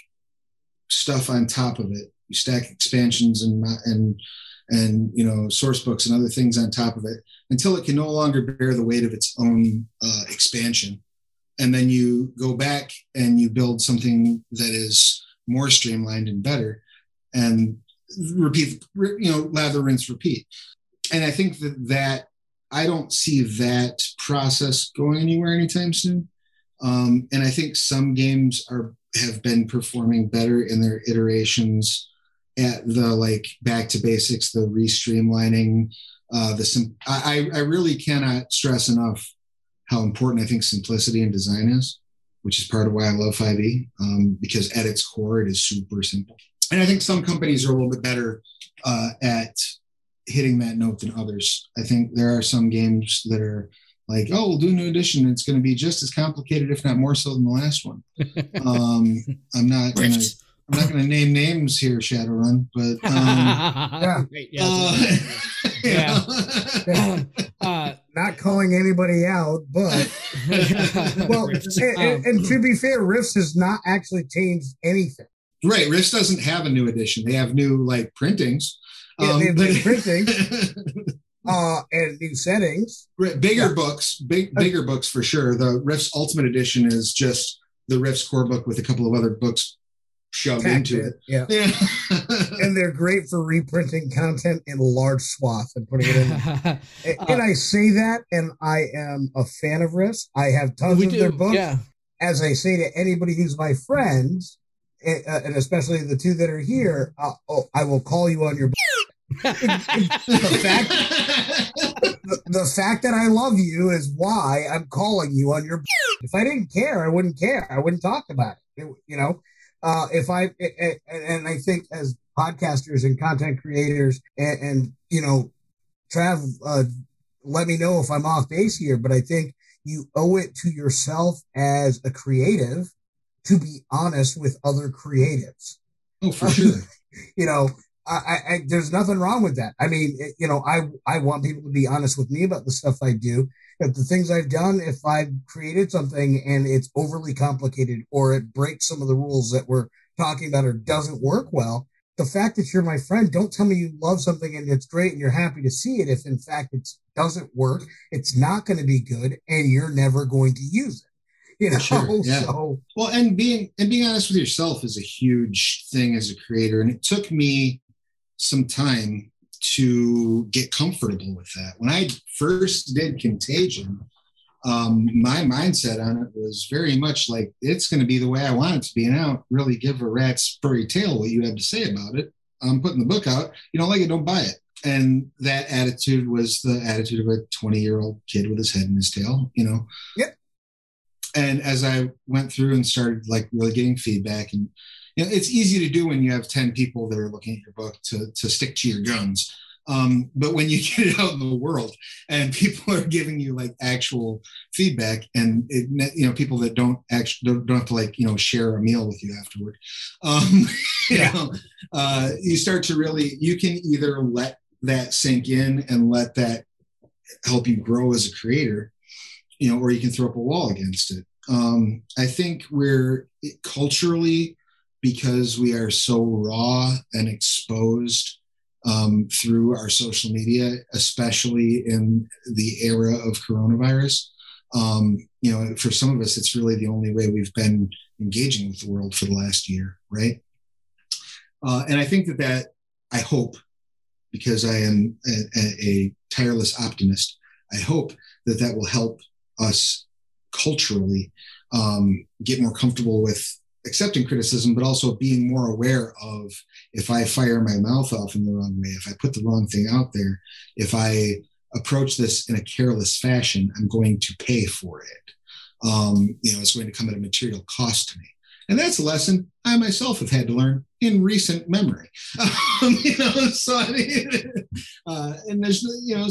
stuff on top of it, you stack expansions and source books and other things on top of it until it can no longer bear the weight of its own expansion. And then you go back and you build something that is more streamlined and better and repeat, lather, rinse, repeat. And I think that I don't see that process going anywhere anytime soon. And I think some games have been performing better in their iterations at the back to basics, the restreamlining. I really cannot stress enough how important I think simplicity in design is, which is part of why I love 5e, because at its core, it is super simple. And I think some companies are a little bit better at hitting that note than others. I think there are some games that are like, oh, we'll do a new edition. It's going to be just as complicated, if not more so, than the last one. I'm not going to name names here, Shadowrun, but yeah. Not calling anybody out, but and to be fair, Rifts has not actually changed anything. Right, Rifts doesn't have a new edition. They have new printings. Yeah, they have new printings and new settings. Bigger books for sure. The Rifts Ultimate Edition is just the Rifts core book with a couple of other books shoved into it. Yeah. And they're great for reprinting content in large swaths and putting it in. And I say that, and I am a fan of Rifts. I have tons of their books. Yeah. As I say to anybody who's my friends, and especially the two that are here, I will call you on your the fact that I love you is why I'm calling you on your if I didn't care, I wouldn't care. I wouldn't talk about it. And I think as podcasters and content creators and Trav, let me know if I'm off base here, but I think you owe it to yourself as a creative to be honest with other creatives. Oh, for sure. There's nothing wrong with that. I mean, I want people to be honest with me about the stuff I do. If the things I've done, if I've created something and it's overly complicated or it breaks some of the rules that we're talking about or doesn't work well, the fact that you're my friend, don't tell me you love something and it's great and you're happy to see it. If in fact it doesn't work, it's not going to be good and you're never going to use it. Sure, yeah. So. Well, and being honest with yourself is a huge thing as a creator. And it took me some time to get comfortable with that. When I first did Contagion, my mindset on it was very much like, it's going to be the way I want it to be. And I don't really give a rat's furry tail what you have to say about it. I'm putting the book out. You don't like it, don't buy it. And that attitude was the attitude of a 20-year-old kid with his head in his tail, Yep. And as I went through and started really getting feedback, and it's easy to do when you have 10 people that are looking at your book to stick to your guns. But when you get it out in the world and people are giving you actual feedback, and people that don't have to share a meal with you afterward, you start to really, you can either let that sink in and let that help you grow as a creator, or you can throw up a wall against it. I think we're culturally because we are so raw and exposed through our social media, especially in the era of coronavirus, you know, for some of us, it's really the only way we've been engaging with the world for the last year, right? And I think that I hope, because I am a tireless optimist, I hope that will help us culturally get more comfortable with accepting criticism, but also being more aware of, if I fire my mouth off in the wrong way, if I put the wrong thing out there, if I approach this in a careless fashion, I'm going to pay for it. You know, it's going to come at a material cost to me. And that's a lesson I myself have had to learn in recent memory. You know, so I mean, and there's, you know,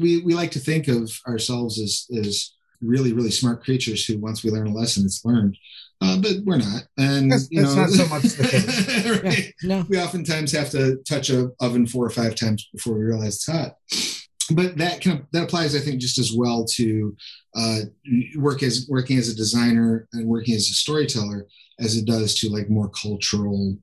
we like to think of ourselves as really, really smart creatures who, once we learn a lesson, it's learned. But we're not. And that's not so much the case. Right? Yeah, no. We oftentimes have to touch an oven 4 or 5 times before we realize it's hot. But that applies, I think, just as well to working as a designer and working as a storyteller as it does to like more cultural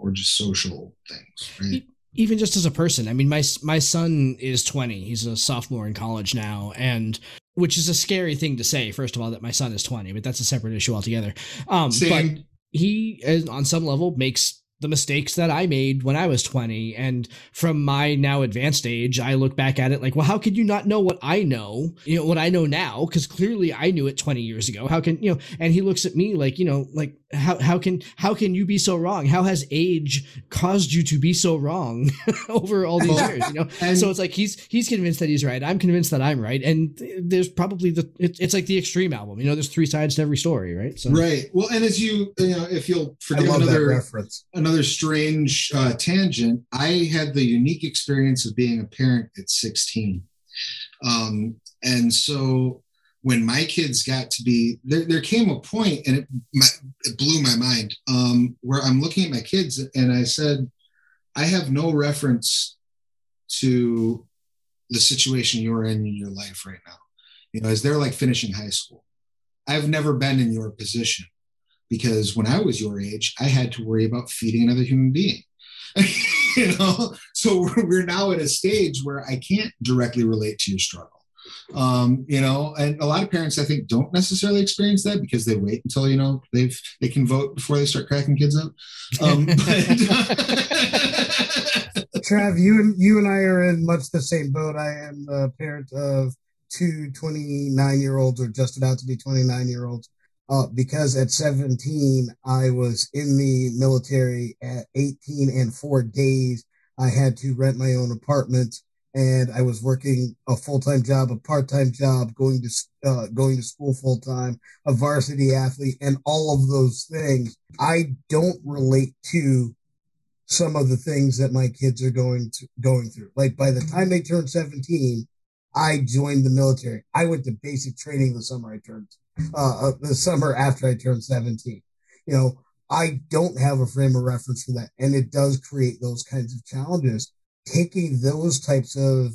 or just social things, right? Even just as a person. I mean, my son is 20. He's a sophomore in college now, and which is a scary thing to say, first of all, that my son is 20, but that's a separate issue altogether. But he, on some level, makes the mistakes that I made when I was 20. And from my now advanced age, I look back at it like, well, how could you not know what I know? You know, what I know now, because clearly I knew it 20 years ago. How can, you know, and he looks at me like, you know, like how can you be so wrong? How has age caused you to be so wrong over all these years? You know? And so it's like, he's convinced that he's right. I'm convinced that I'm right. And there's probably it's like the Extreme album, you know, there's 3 sides to every story, right? So. Right. Well, and as you know, if you'll forgive another strange tangent, I had the unique experience of being a parent at 16. And so when my kids got to be, there came a point, and it blew my mind, where I'm looking at my kids and I said, I have no reference to the situation you're in your life right now. You know, as they're like finishing high school, I've never been in your position. Because when I was your age, I had to worry about feeding another human being. You know, so we're now at a stage where I can't directly relate to your struggle. You know, and a lot of parents, I think, don't necessarily experience that because they wait until, you know, they can vote before they start cracking kids up. Trav, you and I are in much the same boat. I am the parent of 2 29-year-olds, or just about to be 29-year-olds. Because at 17, I was in the military. At 18 and 4 days, I had to rent my own apartment, and I was working a full-time job, a part-time job, going to school full-time, a varsity athlete, and all of those things. I don't relate to some of the things that my kids are going through. Like, by the time they turned 17, I joined the military. I went to basic training the summer I turned the summer after I turned 17. You know, I don't have a frame of reference for that. And it does create those kinds of challenges. Taking those types of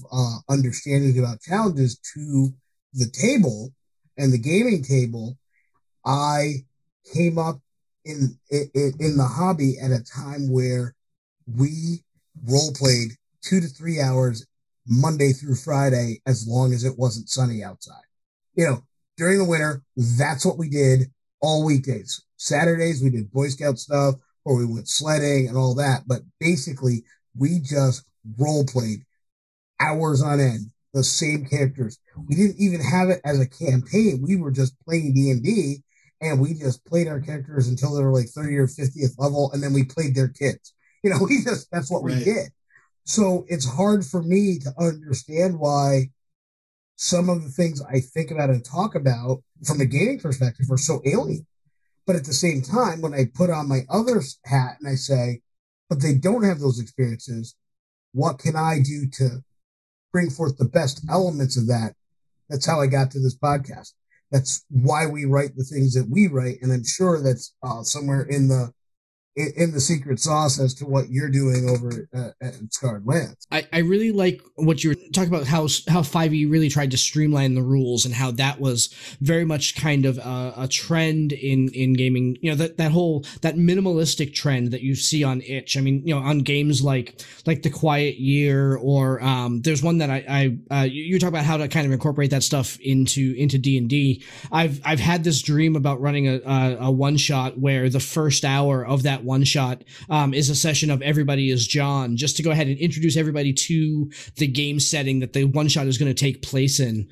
understandings about challenges to the table and the gaming table, I came up in the hobby at a time where we role played 2 to 3 hours Monday through Friday, as long as it wasn't sunny outside. You know, during the winter, that's what we did all weekdays. Saturdays, we did Boy Scout stuff, or we went sledding and all that. But basically, we just role played hours on end, the same characters. We didn't even have it as a campaign. We were just playing D&D, and we just played our characters until they were like 30 or 50th level, and then we played their kids. You know, we just, that's what we did. So it's hard for me to understand why some of the things I think about and talk about from a gaming perspective are so alien. But at the same time, when I put on my other hat and I say, but they don't have those experiences, what can I do to bring forth the best elements of that? That's how I got to this podcast. That's why we write the things that we write. And I'm sure that's somewhere in the in the secret sauce as to what you're doing over at Scarred Lands. I really like what you were talking about, how 5e really tried to streamline the rules and how that was very much kind of a trend in gaming. You know, that minimalistic trend that you see on itch. I mean, you know, on games like The Quiet Year, or there's one that I you talk about how to kind of incorporate that stuff into D&D. I've had this dream about running a one shot where the first hour of that one shot is a session of Everybody is John, just to go ahead and introduce everybody to the game setting that the one shot is going to take place in,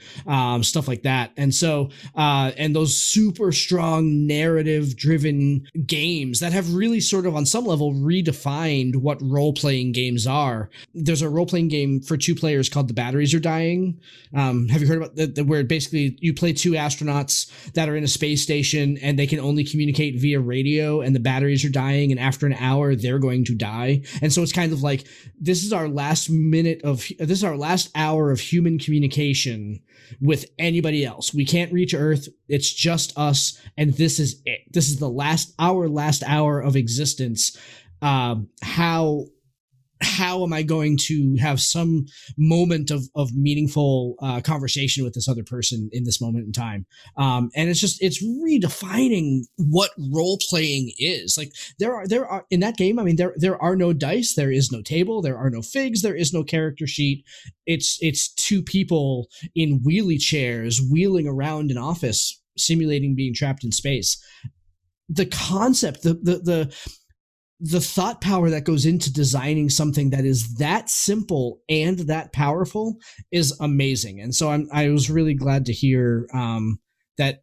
stuff like that. And so and those super strong narrative driven games that have really sort of on some level redefined what role playing games are. There's a role playing game for two players called The Batteries Are Dying. Have you heard about that? Where basically you play two astronauts that are in a space station and they can only communicate via radio, and the batteries are dying. And after an hour, they're going to die. And so it's kind of like, this is our last hour of human communication with anybody else. We can't reach Earth. It's just us. And this is it. This is the last hour of existence. How am I going to have some moment of meaningful conversation with this other person in this moment in time? And it's redefining what role playing is. Like there are in that game, I mean, there are no dice, there is no table, there are no figs, there is no character sheet. It's two people in wheelie chairs wheeling around an office, simulating being trapped in space. The concept, the thought power that goes into designing something that is that simple and that powerful is amazing. And so I was really glad to hear that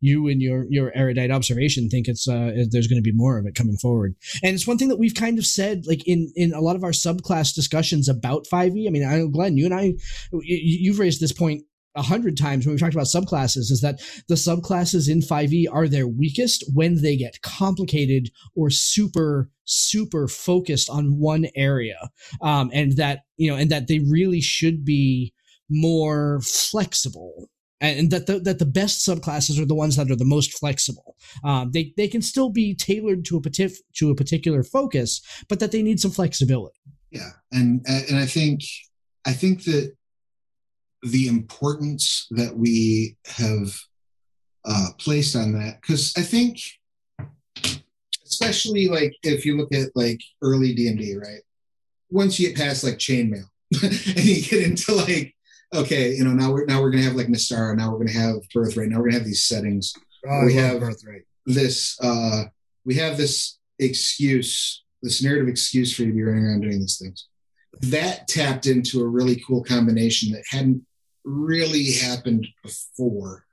you and your erudite observation think it's there's going to be more of it coming forward. And it's one thing that we've kind of said, like in a lot of our subclass discussions about 5e. I mean, I know, Glenn, you and I, you've raised this point 100 times when we've talked about subclasses, is that the subclasses in 5e are their weakest when they get complicated or super, super focused on one area. And that they really should be more flexible, and that the best subclasses are the ones that are the most flexible. They can still be tailored to a particular focus, but that they need some flexibility. Yeah. And I think that the importance that we have placed on that, because I think, especially like if you look at like early D&D, right? Once you get past like chainmail and you get into like, okay, you know, now we're gonna have like Mystara, now we're gonna have Birthright, now we're gonna have these settings. Oh, we have Birthright. We have this excuse, this narrative excuse for you to be running around doing these things. That tapped into a really cool combination that hadn't really happened before,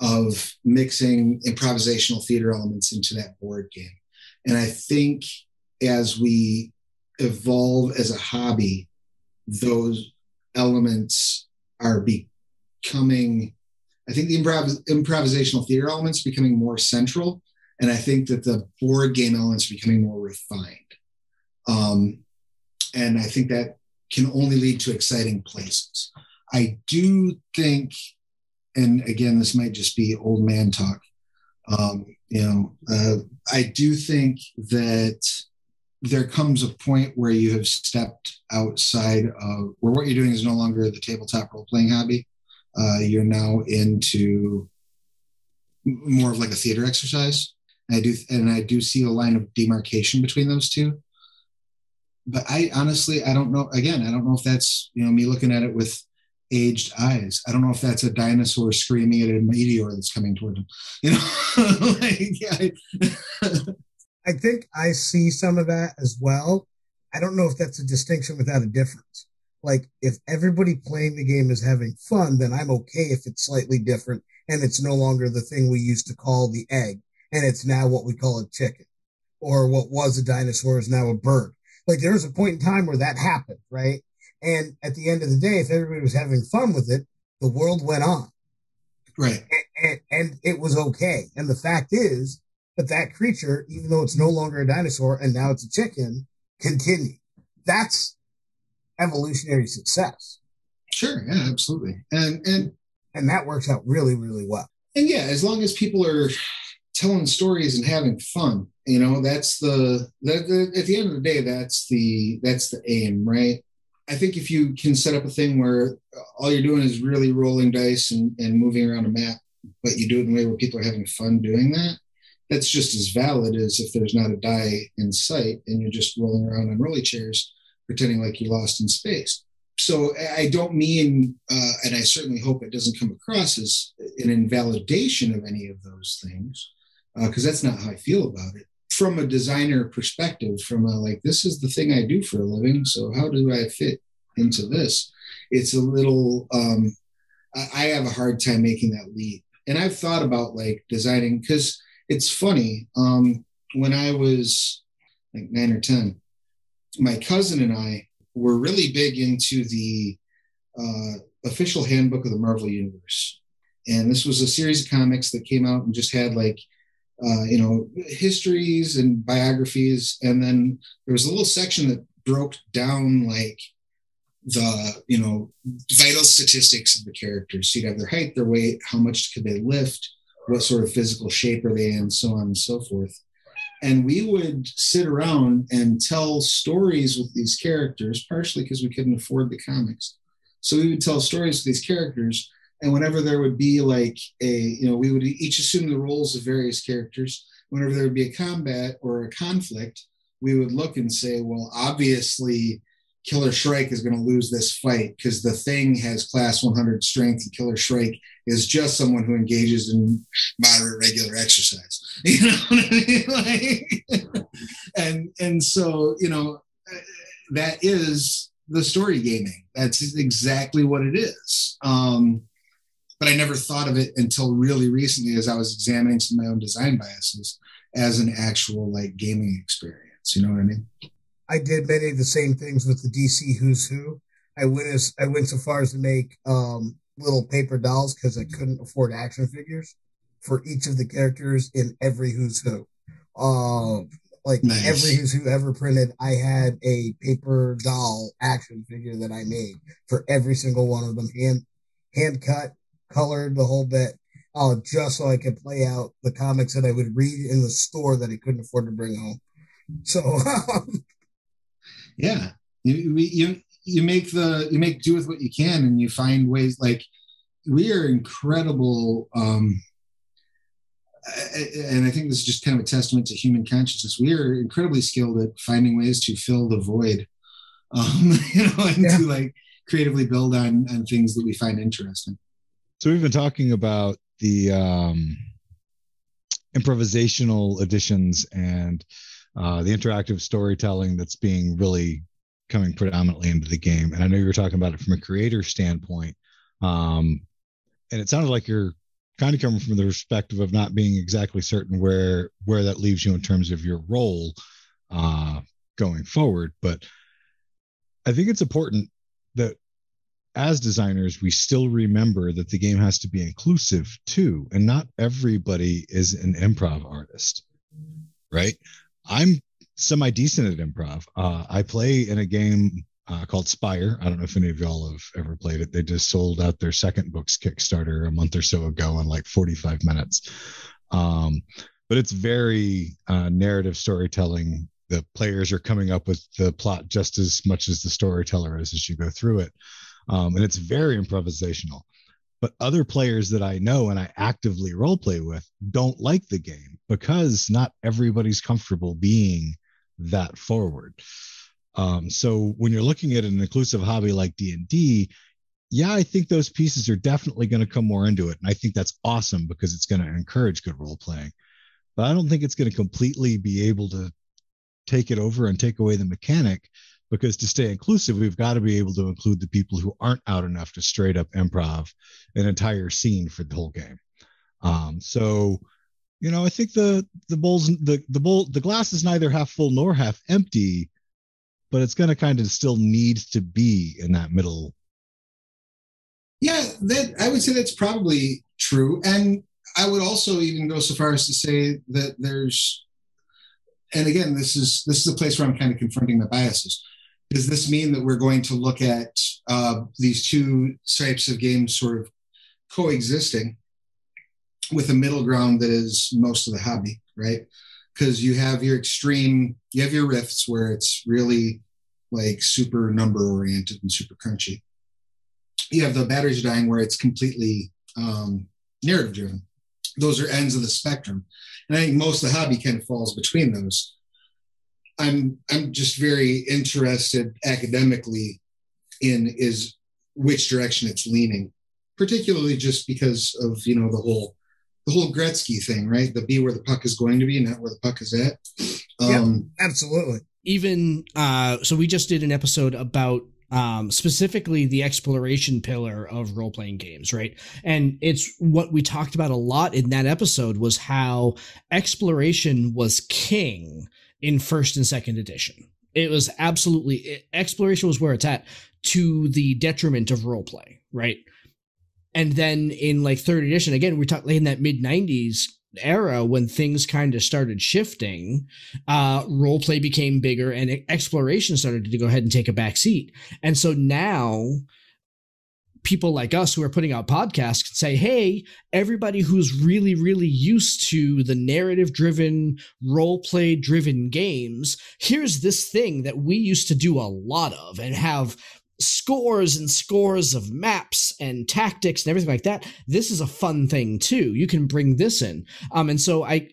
of mixing improvisational theater elements into that board game. And I think as we evolve as a hobby, those elements are becoming, I think the improvisational theater elements are becoming more central. And I think that the board game elements are becoming more refined. And I think that can only lead to exciting places. I do think, and again, this might just be old man talk, I do think that there comes a point where you have stepped outside of, where what you're doing is no longer the tabletop role-playing hobby. You're now into more of like a theater exercise. And I do see a line of demarcation between those two. But I honestly, I don't know. Again, I don't know if that's, you know, me looking at it with aged eyes. I don't know if that's a dinosaur screaming at a meteor that's coming toward them. You know, I think I see some of that as well. I don't know if that's a distinction without a difference. Like, if everybody playing the game is having fun, then I'm okay if it's slightly different and it's no longer the thing we used to call the egg, and it's now what we call a chicken, or what was a dinosaur is now a bird. Like, there was a point in time where that happened, right? And at the end of the day, if everybody was having fun with it, the world went on. Right. And it was okay. And the fact is that that creature, even though it's no longer a dinosaur and now it's a chicken, continued. That's evolutionary success. Sure. Yeah, absolutely. And that works out really, really well. And yeah, as long as people are telling stories and having fun. You know, that's the at the end of the day, that's the aim, right? I think if you can set up a thing where all you're doing is really rolling dice and moving around a map, but you do it in a way where people are having fun doing that, that's just as valid as if there's not a die in sight and you're just rolling around on rolly chairs, pretending like you're lost in space. So I don't mean, and I certainly hope it doesn't come across as an invalidation of any of those things, because that's not how I feel about it. From a designer perspective, from a, like, this is the thing I do for a living, so how do I fit into this? It's a little, I have a hard time making that leap. And I've thought about, like, designing, because it's funny. When I was like 9 or 10, my cousin and I were really big into the official handbook of the Marvel Universe. And this was a series of comics that came out and just had, like, you know, histories and biographies. And then there was a little section that broke down, like, the, you know, vital statistics of the characters. So you'd have their height, their weight, how much could they lift, what sort of physical shape are they in, so on and so forth. And we would sit around and tell stories with these characters, partially because we couldn't afford the comics. So we would tell stories with these characters. And whenever there would be like a, you know, we would each assume the roles of various characters. Whenever there would be a combat or a conflict, we would look and say, well, obviously Killer Shrike is going to lose this fight because the Thing has class 100 strength and Killer Shrike is just someone who engages in moderate regular exercise. You know what I mean? Like, and so, you know, that is the story gaming. That's exactly what it is. But I never thought of it until really recently as I was examining some of my own design biases as an actual, like, gaming experience. You know what I mean? I did many of the same things with the DC Who's Who. I went so far as to make little paper dolls because I couldn't afford action figures for each of the characters in every Who's Who. Nice. Every Who's Who ever printed, I had a paper doll action figure that I made for every single one of them, hand cut, colored, the whole bit, just so I could play out the comics that I would read in the store that I couldn't afford to bring home. So. Yeah, you make do with what you can, and you find ways. Like, we are incredible, and I think this is just kind of a testament to human consciousness. We are incredibly skilled at finding ways to fill the void, to like creatively build on things that we find interesting. So we've been talking about the improvisational editions and. The interactive storytelling that's being really coming predominantly into the game. And I know you were talking about it from a creator standpoint. And it sounded like you're kind of coming from the perspective of not being exactly certain where that leaves you in terms of your role going forward. But I think it's important that as designers, we still remember that the game has to be inclusive too. And not everybody is an improv artist, right? I'm semi-decent at improv. I play in a game called Spire. I don't know if any of y'all have ever played it. They just sold out their second book's Kickstarter a month or so ago in like 45 minutes. But it's very narrative storytelling. The players are coming up with the plot just as much as the storyteller is as you go through it. And it's very improvisational. But other players that I know and I actively role play with don't like the game because not everybody's comfortable being that forward. So when you're looking at an inclusive hobby like D&D, yeah, I think those pieces are definitely going to come more into it. And I think that's awesome because it's going to encourage good role playing. But I don't think it's going to completely be able to take it over and take away the mechanic. Because to stay inclusive, we've got to be able to include the people who aren't out enough to straight up improv an entire scene for the whole game. So, you know, I think the glass is neither half full nor half empty, but it's going to kind of still need to be in that middle. Yeah, I would say that's probably true. And I would also even go so far as to say that there's, and again, this is a place where I'm kind of confronting my biases. Does this mean that we're going to look at these two types of games sort of coexisting with a middle ground that is most of the hobby, right? Because you have your extreme, you have your rifts where it's really like super number oriented and super crunchy. You have the Batteries Are Dying where it's completely narrative driven. Those are ends of the spectrum. And I think most of the hobby kind of falls between those. I'm just very interested academically in is which direction it's leaning, particularly just because of, you know, the whole Gretzky thing, right? The be where the puck is going to be, not where the puck is at. Yeah, absolutely. Even, so we just did an episode about specifically the exploration pillar of role-playing games, right? And it's what we talked about a lot in that episode was how exploration was king in first and second edition. It was absolutely, exploration was where it's at, to the detriment of role-play, right? And then in like third edition, again, we're talking in that mid-90s era when things kind of started shifting, role play became bigger and exploration started to go ahead and take a back seat. And so now people like us who are putting out podcasts can say, hey, everybody who's really, really used to the narrative driven, role play driven games, here's this thing that we used to do a lot of and have scores and scores of maps and tactics and everything like that. This is a fun thing too. You can bring this in. And so I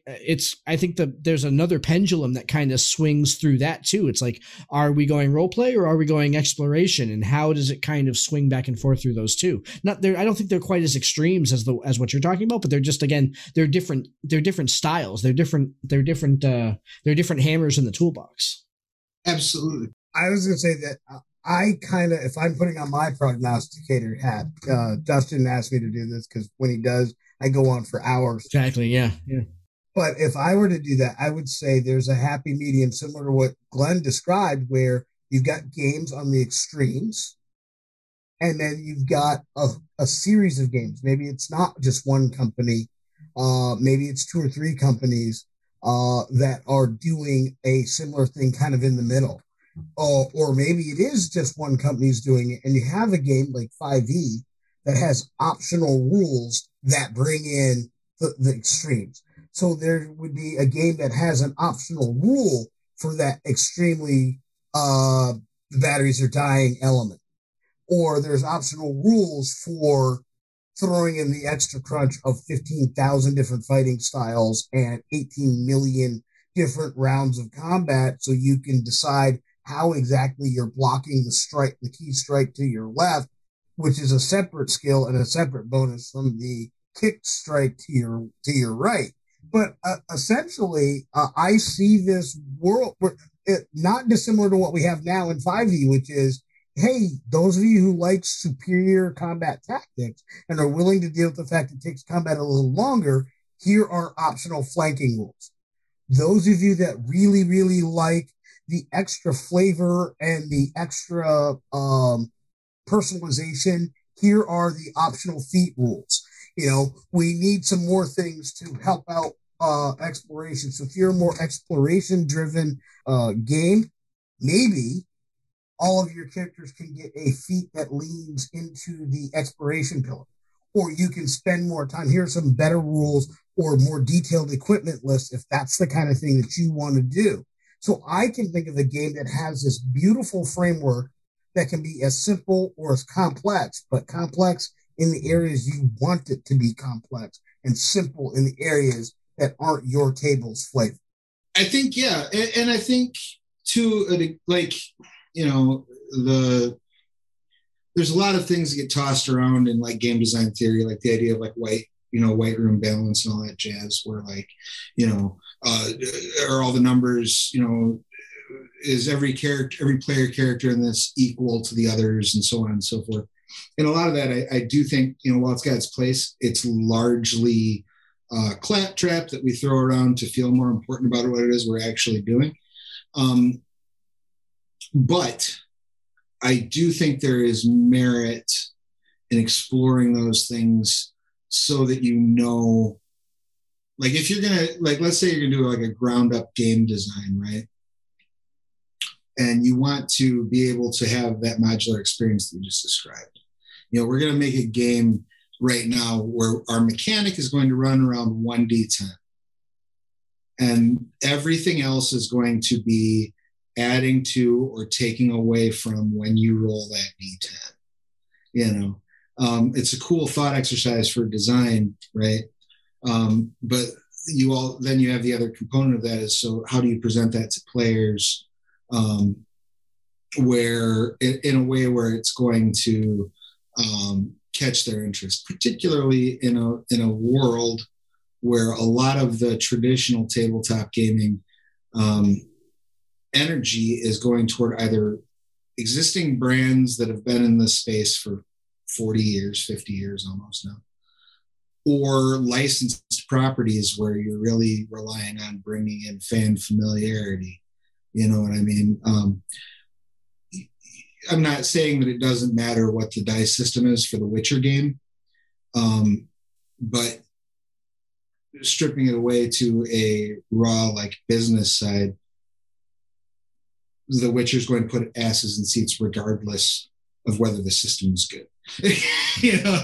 think that there's another pendulum that kind of swings through that too. It's like, are we going role play or are we going exploration? And how does it kind of swing back and forth through those two? Not there. I don't think they're quite as extremes as what you're talking about, but they're just, again, they're different styles. They're different hammers in the toolbox. Absolutely. I was going to say that, I kind of, if I'm putting on my prognosticator hat, Dustin asked me to do this because when he does, I go on for hours. Exactly, yeah. But if I were to do that, I would say there's a happy medium similar to what Glenn described where you've got games on the extremes and then you've got a series of games. Maybe it's not just one company. Maybe it's two or three companies that are doing a similar thing kind of in the middle. Or maybe it is just one company's doing it, and you have a game like 5e that has optional rules that bring in the extremes. So there would be a game that has an optional rule for that extremely the batteries are dying element. Or there's optional rules for throwing in the extra crunch of 15,000 different fighting styles and 18 million different rounds of combat so you can decide how exactly you're blocking the key strike to your left, which is a separate skill and a separate bonus from the kick strike to your right. But essentially, I see this world not dissimilar to what we have now in 5e, which is, hey, those of you who like superior combat tactics and are willing to deal with the fact it takes combat a little longer, here are optional flanking rules. Those of you that really, really like the extra flavor and the extra personalization, here are the optional feat rules. You know, we need some more things to help out exploration. So if you're a more exploration-driven game, maybe all of your characters can get a feat that leans into the exploration pillar. Or you can spend more time. Here are some better rules or more detailed equipment lists if that's the kind of thing that you want to do. So I can think of a game that has this beautiful framework that can be as simple or as complex, but complex in the areas you want it to be complex and simple in the areas that aren't your table's flavor. I think, yeah. And I think too, like, you know, there's a lot of things that get tossed around in like game design theory, like the idea of like white room balance and all that jazz where like, you know, are all the numbers, you know, is every player character in this equal to the others and so on and so forth. And a lot of that, I do think, you know, while it's got its place, it's largely claptrap that we throw around to feel more important about what it is we're actually doing. But I do think there is merit in exploring those things so that, you know, like if you're going to, like, let's say you're going to do like a ground up game design, right? And you want to be able to have that modular experience that you just described. You know, we're going to make a game right now where our mechanic is going to run around 1d10. And everything else is going to be adding to or taking away from when you roll that d10. You know, it's a cool thought exercise for design, right? But then you have the other component of that is, so how do you present that to players where in a way where it's going to catch their interest, particularly in a world where a lot of the traditional tabletop gaming energy is going toward either existing brands that have been in this space for 40 years, 50 years almost now, or licensed properties where you're really relying on bringing in fan familiarity. You know what I mean? I'm not saying that it doesn't matter what the dice system is for the Witcher game, but stripping it away to a raw, like, business side, the Witcher's going to put asses in seats regardless of whether the system's good. You know,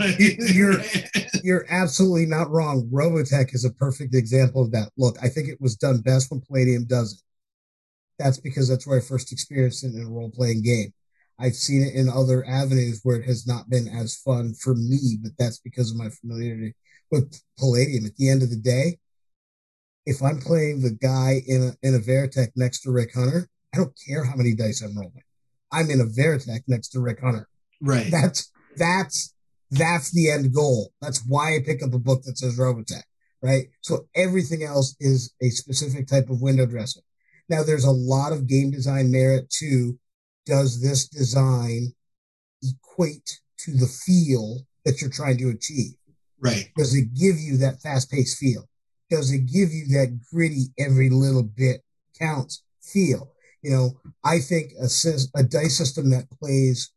you're absolutely not wrong. Robotech is a perfect example of that. Look, I think it was done best when Palladium does it. That's because that's where I first experienced it in a role-playing game. I've seen it in other avenues where it has not been as fun for me, but that's because of my familiarity with Palladium. At the end of the day, if I'm playing the guy in a Veritech next to Rick Hunter, I don't care how many dice I'm rolling. I'm in a Veritech next to Rick Hunter. Right. That's the end goal. That's why I pick up a book that says Robotech, right? So everything else is a specific type of window dressing. Now, there's a lot of game design merit to, does this design equate to the feel that you're trying to achieve? Right. Does it give you that fast-paced feel? Does it give you that gritty, every little bit counts feel? You know, I think a dice system that plays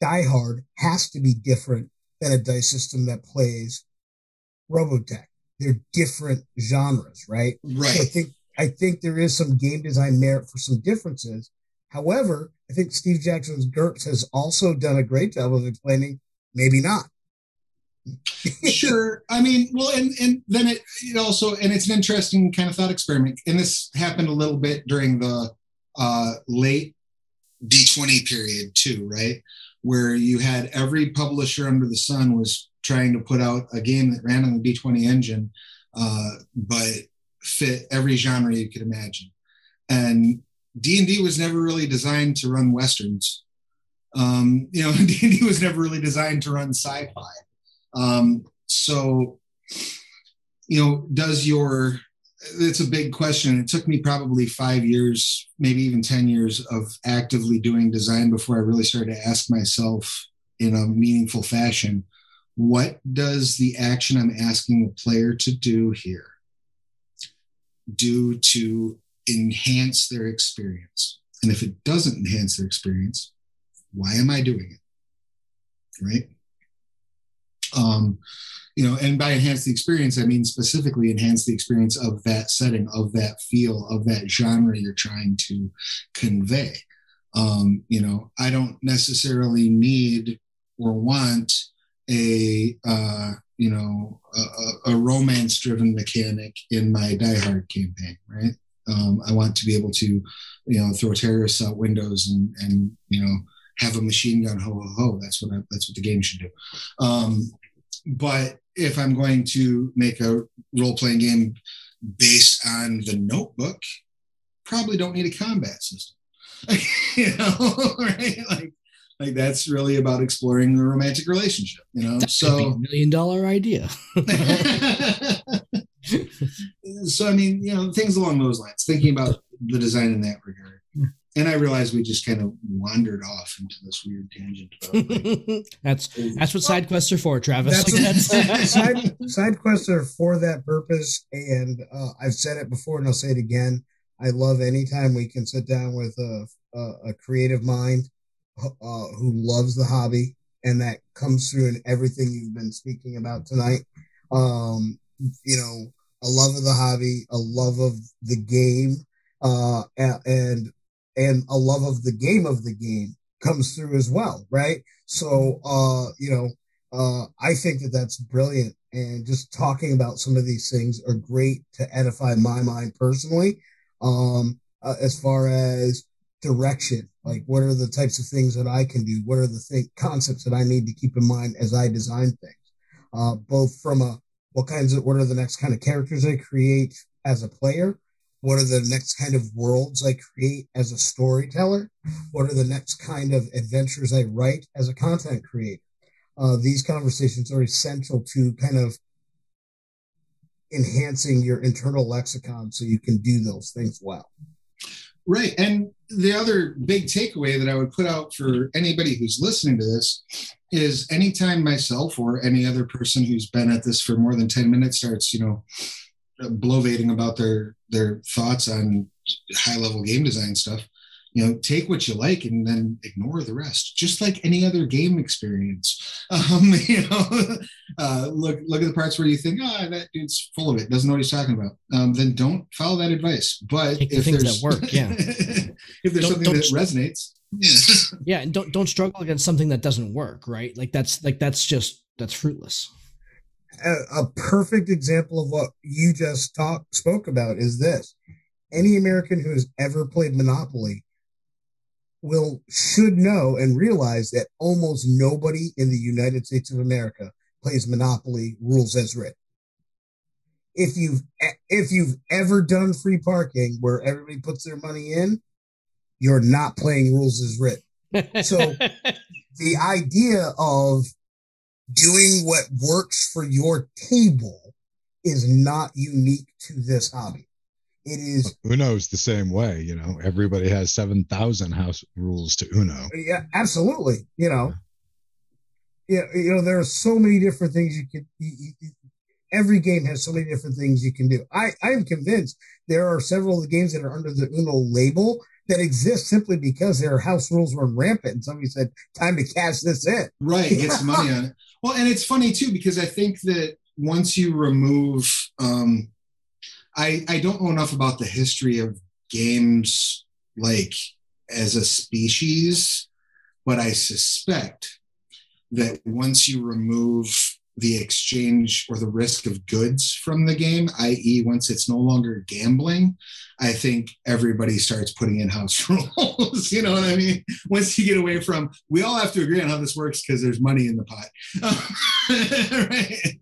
Die Hard has to be different than a dice system that plays Robotech. They're different genres, right? Right. So I think there is some game design merit for some differences. However, I think Steve Jackson's GURPS has also done a great job of explaining maybe not. Sure. I mean, well, and then it also, and it's an interesting kind of thought experiment. And this happened a little bit during the late D20 period too, right? Where you had every publisher under the sun was trying to put out a game that ran on the D20 engine, but fit every genre you could imagine. And D&D was never really designed to run Westerns. You know, D&D was never really designed to run sci-fi. So, you know, it's a big question. It took me probably 5 years, maybe even 10 years of actively doing design before I really started to ask myself in a meaningful fashion, what does the action I'm asking the player to do here do to enhance their experience? And if it doesn't enhance their experience, why am I doing it? Right? You know, and by enhance the experience, I mean specifically enhance the experience of that setting, of that feel, of that genre you're trying to convey. You know, I don't necessarily need or want a romance-driven mechanic in my Die Hard campaign, right? I want to be able to, you know, throw terrorists out windows and you know, have a machine gun, ho, ho, ho. That's what the game should do. But if I'm going to make a role-playing game based on The Notebook, probably don't need a combat system. You know, right? Like that's really about exploring the romantic relationship, you know? That could be $1 million idea. So, I mean, you know, things along those lines, thinking about the design in that regard. And I realized we just kind of wandered off into this weird tangent. That's what side quests are for, Travis. Side quests are for that purpose. And I've said it before, and I'll say it again. I love anytime we can sit down with a creative mind who loves the hobby, and that comes through in everything you've been speaking about tonight. You know, a love of the hobby, a love of the game, and a love of the game comes through as well, right? So, you know, I think that that's brilliant. And just talking about some of these things are great to edify my mind personally, as far as direction. Like, what are the types of things that I can do? What are the concepts that I need to keep in mind as I design things? Both from what are the next kind of characters I create as a player? What are the next kind of worlds I create as a storyteller? What are the next kind of adventures I write as a content creator? These conversations are essential to kind of enhancing your internal lexicon so you can do those things well. Right. And the other big takeaway that I would put out for anybody who's listening to this is anytime myself or any other person who's been at this for more than 10 minutes starts, bloviating about their thoughts on high-level game design stuff, take what you like and then ignore the rest, just like any other game experience. Look at the parts where you think, that dude's full of it, doesn't know what he's talking about. Then don't follow that advice. But if there's that work, yeah. If there's something that resonates. Yeah. Yeah. And don't struggle against something that doesn't work, right? That's fruitless. A perfect example of what you just spoke about is this. Any American who has ever played Monopoly should know and realize that almost nobody in the United States of America plays Monopoly rules as written. If you've ever done free parking where everybody puts their money in, you're not playing rules as written. So the idea of doing what works for your table is not unique to this hobby. It is. Uno's the same way, everybody has 7,000 house rules to Uno. Yeah, absolutely. There are so many different things you can. Every game has so many different things you can do. I am convinced there are several of the games that are under the Uno label that exist simply because their house rules were rampant, and somebody said, "Time to cash this in." Right, get some money on it. Well, and it's funny too because I think that once you remove, I don't know enough about the history of games like as a species, but I suspect that once you remove the exchange or the risk of goods from the game, i.e. once it's no longer gambling, I think everybody starts putting in house rules. You know what I mean? Once you get away from, we all have to agree on how this works because there's money in the pot. Right?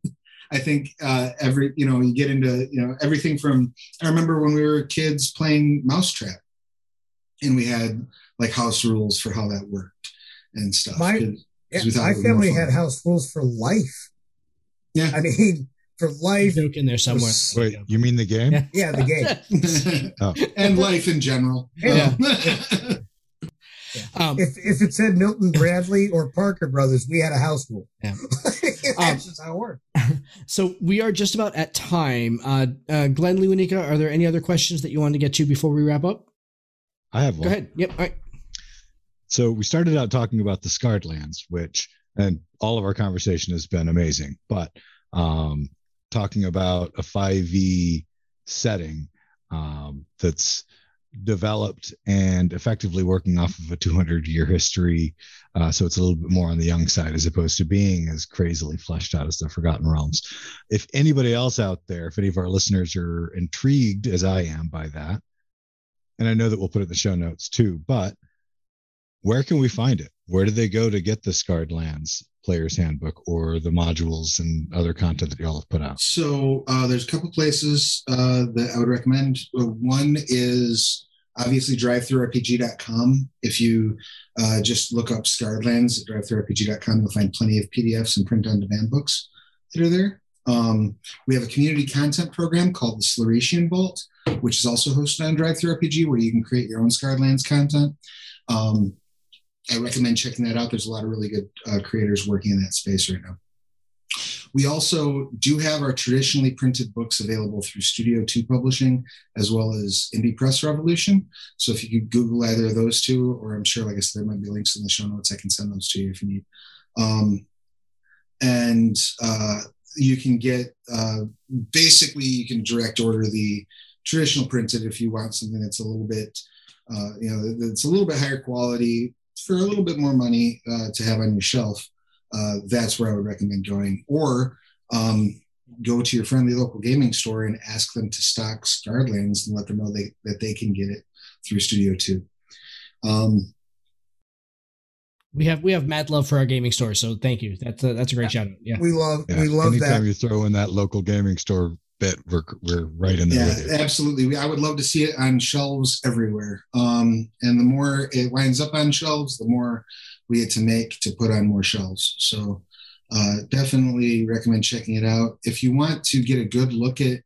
I think you get into, everything from, I remember when we were kids playing Mousetrap and we had like house rules for how that worked and stuff. My family had house rules for life. Yeah, I mean, for life. Joke in there somewhere. Wait, you mean the game? Yeah, the game. Oh. And life in general. Yeah. Yeah. If it said Milton Bradley or Parker Brothers, we had a house rule. Yeah. That's just how it worked. So we are just about at time. Glenn, Lewinica, are there any other questions that you wanted to get to before we wrap up? I have one. Go ahead. Yep. All right. So we started out talking about the Scarred Lands, and all of our conversation has been amazing, but talking about a 5e setting that's developed and effectively working off of a 200-year history, so it's a little bit more on the young side as opposed to being as crazily fleshed out as the Forgotten Realms. If anybody else out there, if any of our listeners are intrigued as I am by that, and I know that we'll put it in the show notes too, but where can we find it? Where do they go to get the Scarred Lands Player's Handbook or the modules and other content that y'all have put out? So there's a couple places that I would recommend. One is obviously drivethroughrpg.com. If you just look up Scarred Lands at drivethroughrpg.com, you'll find plenty of PDFs and print-on-demand books that are there. We have a community content program called the Sluretian Vault, which is also hosted on DriveThruRPG, where you can create your own Scarred Lands content. I recommend checking that out. There's a lot of really good creators working in that space right now. We also do have our traditionally printed books available through Studio 2 Publishing, as well as Indie Press Revolution. So if you could Google either of those two, or I'm sure, like I said, there might be links in the show notes. I can send those to you if you need. You can get, basically, you can direct order the traditional printed if you want something that's a little bit, it's a little bit higher quality for a little bit more money to have on your shelf. that's where I would recommend going. Or go to your friendly local gaming store and ask them to stock Scarred Lands and let them know that they can get it through Studio 2. We have mad love for our gaming store, so thank you. That's a great shout out. Yeah, we love anytime that. Anytime you throw in that local gaming store bit, we're right in there. Yeah, absolutely. I would love to see it on shelves everywhere. And the more it winds up on shelves, the more we had to make to put on more shelves. So definitely recommend checking it out. If you want to get a good look at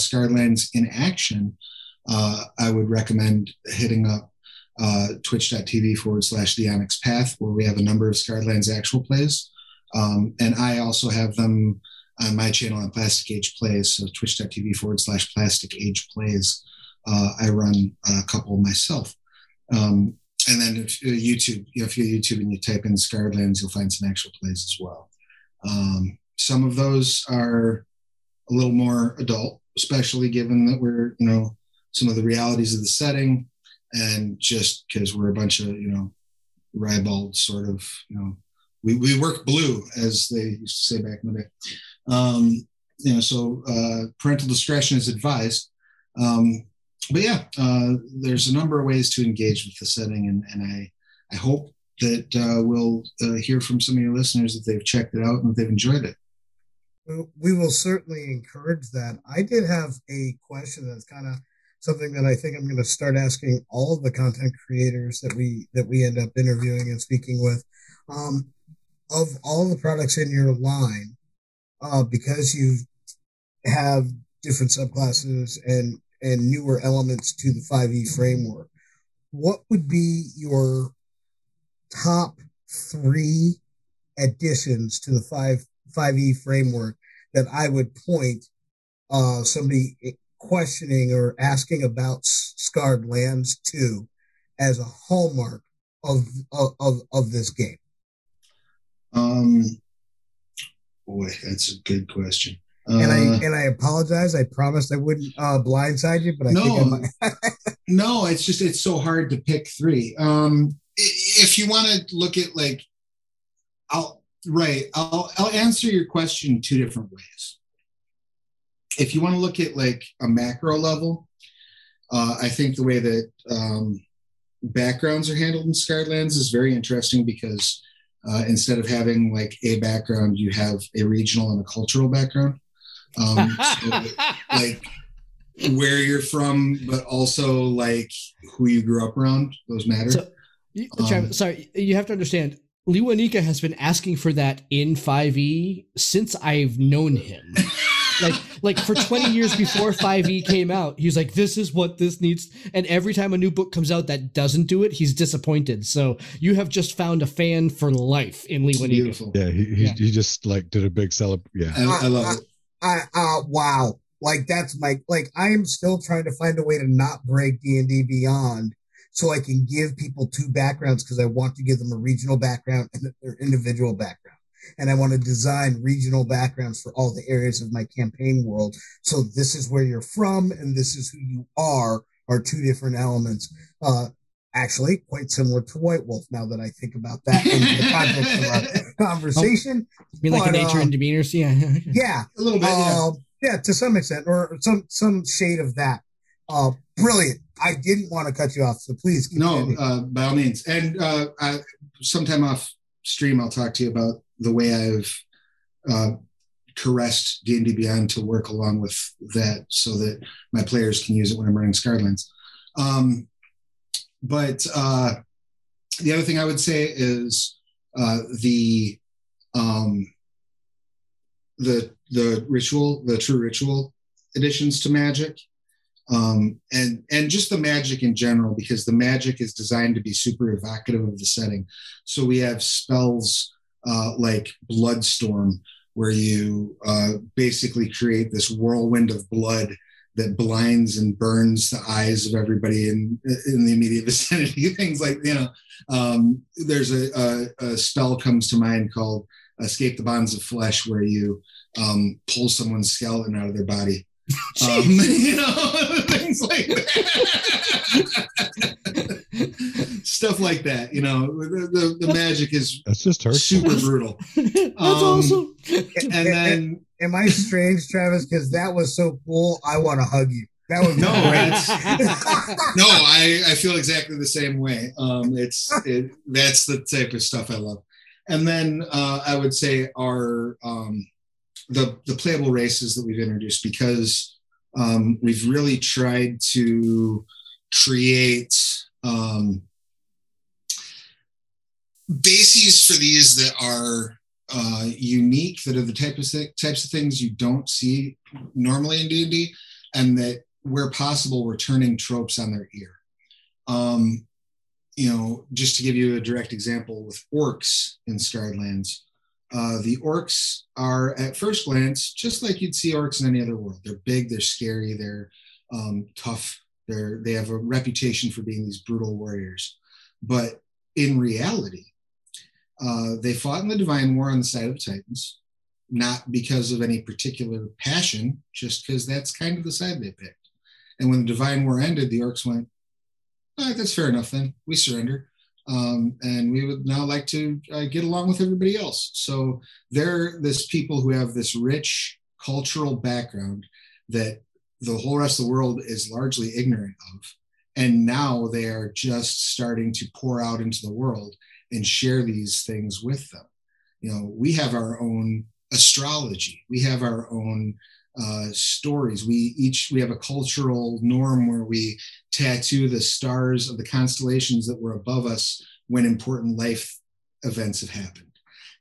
Scarred Lands in action, I would recommend hitting up twitch.tv/the Onyx Path, where we have a number of Scarred Lands actual plays. And I also have them on my channel on Plastic Age Plays, so twitch.tv/Plastic Age Plays. I run a couple myself. And then if you're YouTube and you type in Scarred Lands, you'll find some actual plays as well. Some of those are a little more adult, especially given that we're, some of the realities of the setting. And just because we're a bunch of, ribald sort of, we work blue, as they used to say back in the day. So parental discretion is advised. But there's a number of ways to engage with the setting. And I hope that we'll hear from some of your listeners if they've checked it out and if they've enjoyed it. We will certainly encourage that. I did have a question that's kind of something that I think I'm going to start asking all of the content creators that we end up interviewing and speaking with. Of all the products in your line, because you have different subclasses and newer elements to the 5e framework, what would be your top 3 additions to the 5e framework that I would point somebody questioning or asking about Scarred Lands 2 as a hallmark of this game? Boy, that's a good question. And I apologize. I promised I wouldn't blindside you, but I think I might. No, it's so hard to pick 3. If you want to look at I'll answer your question 2 different ways. If you want to look at a macro level, I think the way that backgrounds are handled in Scarred Lands is very interesting because instead of having a background, you have a regional and a cultural background. So, where you're from, but also who you grew up around, those matter. So, sorry, you have to understand. Lewanika has been asking for that in 5e since I've known him. For 20 years before 5e came out, he's like, this is what this needs. And every time a new book comes out that doesn't do it, he's disappointed. So you have just found a fan for life in Lee Winnie. Yeah, he just did a big celebration. Yeah, I love it. Wow. That's my, I am still trying to find a way to not break D&D Beyond so I can give people 2 backgrounds because I want to give them a regional background and their individual background. And I want to design regional backgrounds for all the areas of my campaign world. So this is where you're from and this is who you are 2 different elements. Actually, quite similar to White Wolf, now that I think about that in the context of our conversation. You mean the nature and demeanors? Yeah. Yeah. A little bit. Yeah, to some extent, or some shade of that. Brilliant. I didn't want to cut you off, so please continue. No, by all means. And sometime off stream, I'll talk to you about the way I've caressed D&D Beyond to work along with that so that my players can use it when I'm running Scarred Lands. But the other thing I would say is the ritual, the true ritual additions to magic, and just the magic in general, because the magic is designed to be super evocative of the setting. So we have spells like Bloodstorm, where you basically create this whirlwind of blood that blinds and burns the eyes of everybody in the immediate vicinity. Things there's a spell comes to mind called Escape the Bonds of Flesh, where you pull someone's skeleton out of their body. Things like that. stuff like that. You know, the magic is super brutal. That's awesome. And then, am I strange, Travis? Because that was so cool. I want to hug you. That was no, no. I feel exactly the same way. That's the type of stuff I love. And then I would say our the playable races that we've introduced, because we've really tried to create bases for these that are unique, that are the types of things you don't see normally in D&D, and that where possible, we're turning tropes on their ear. You know, just to give you a direct example with orcs in Scarred Lands, the orcs are at first glance, just like you'd see orcs in any other world. They're big, they're scary, they're tough. They have a reputation for being these brutal warriors. But in reality, they fought in the Divine War on the side of the Titans, not because of any particular passion, just because that's kind of the side they picked. And when the Divine War ended, the orcs went, all right, that's fair enough then. We surrender. And we would now like to get along with everybody else. So they're this people who have this rich cultural background that the whole rest of the world is largely ignorant of. And now they are just starting to pour out into the world and share these things with them. You know, we have our own astrology. We have our own stories. We have a cultural norm where we tattoo the stars of the constellations that were above us when important life events have happened,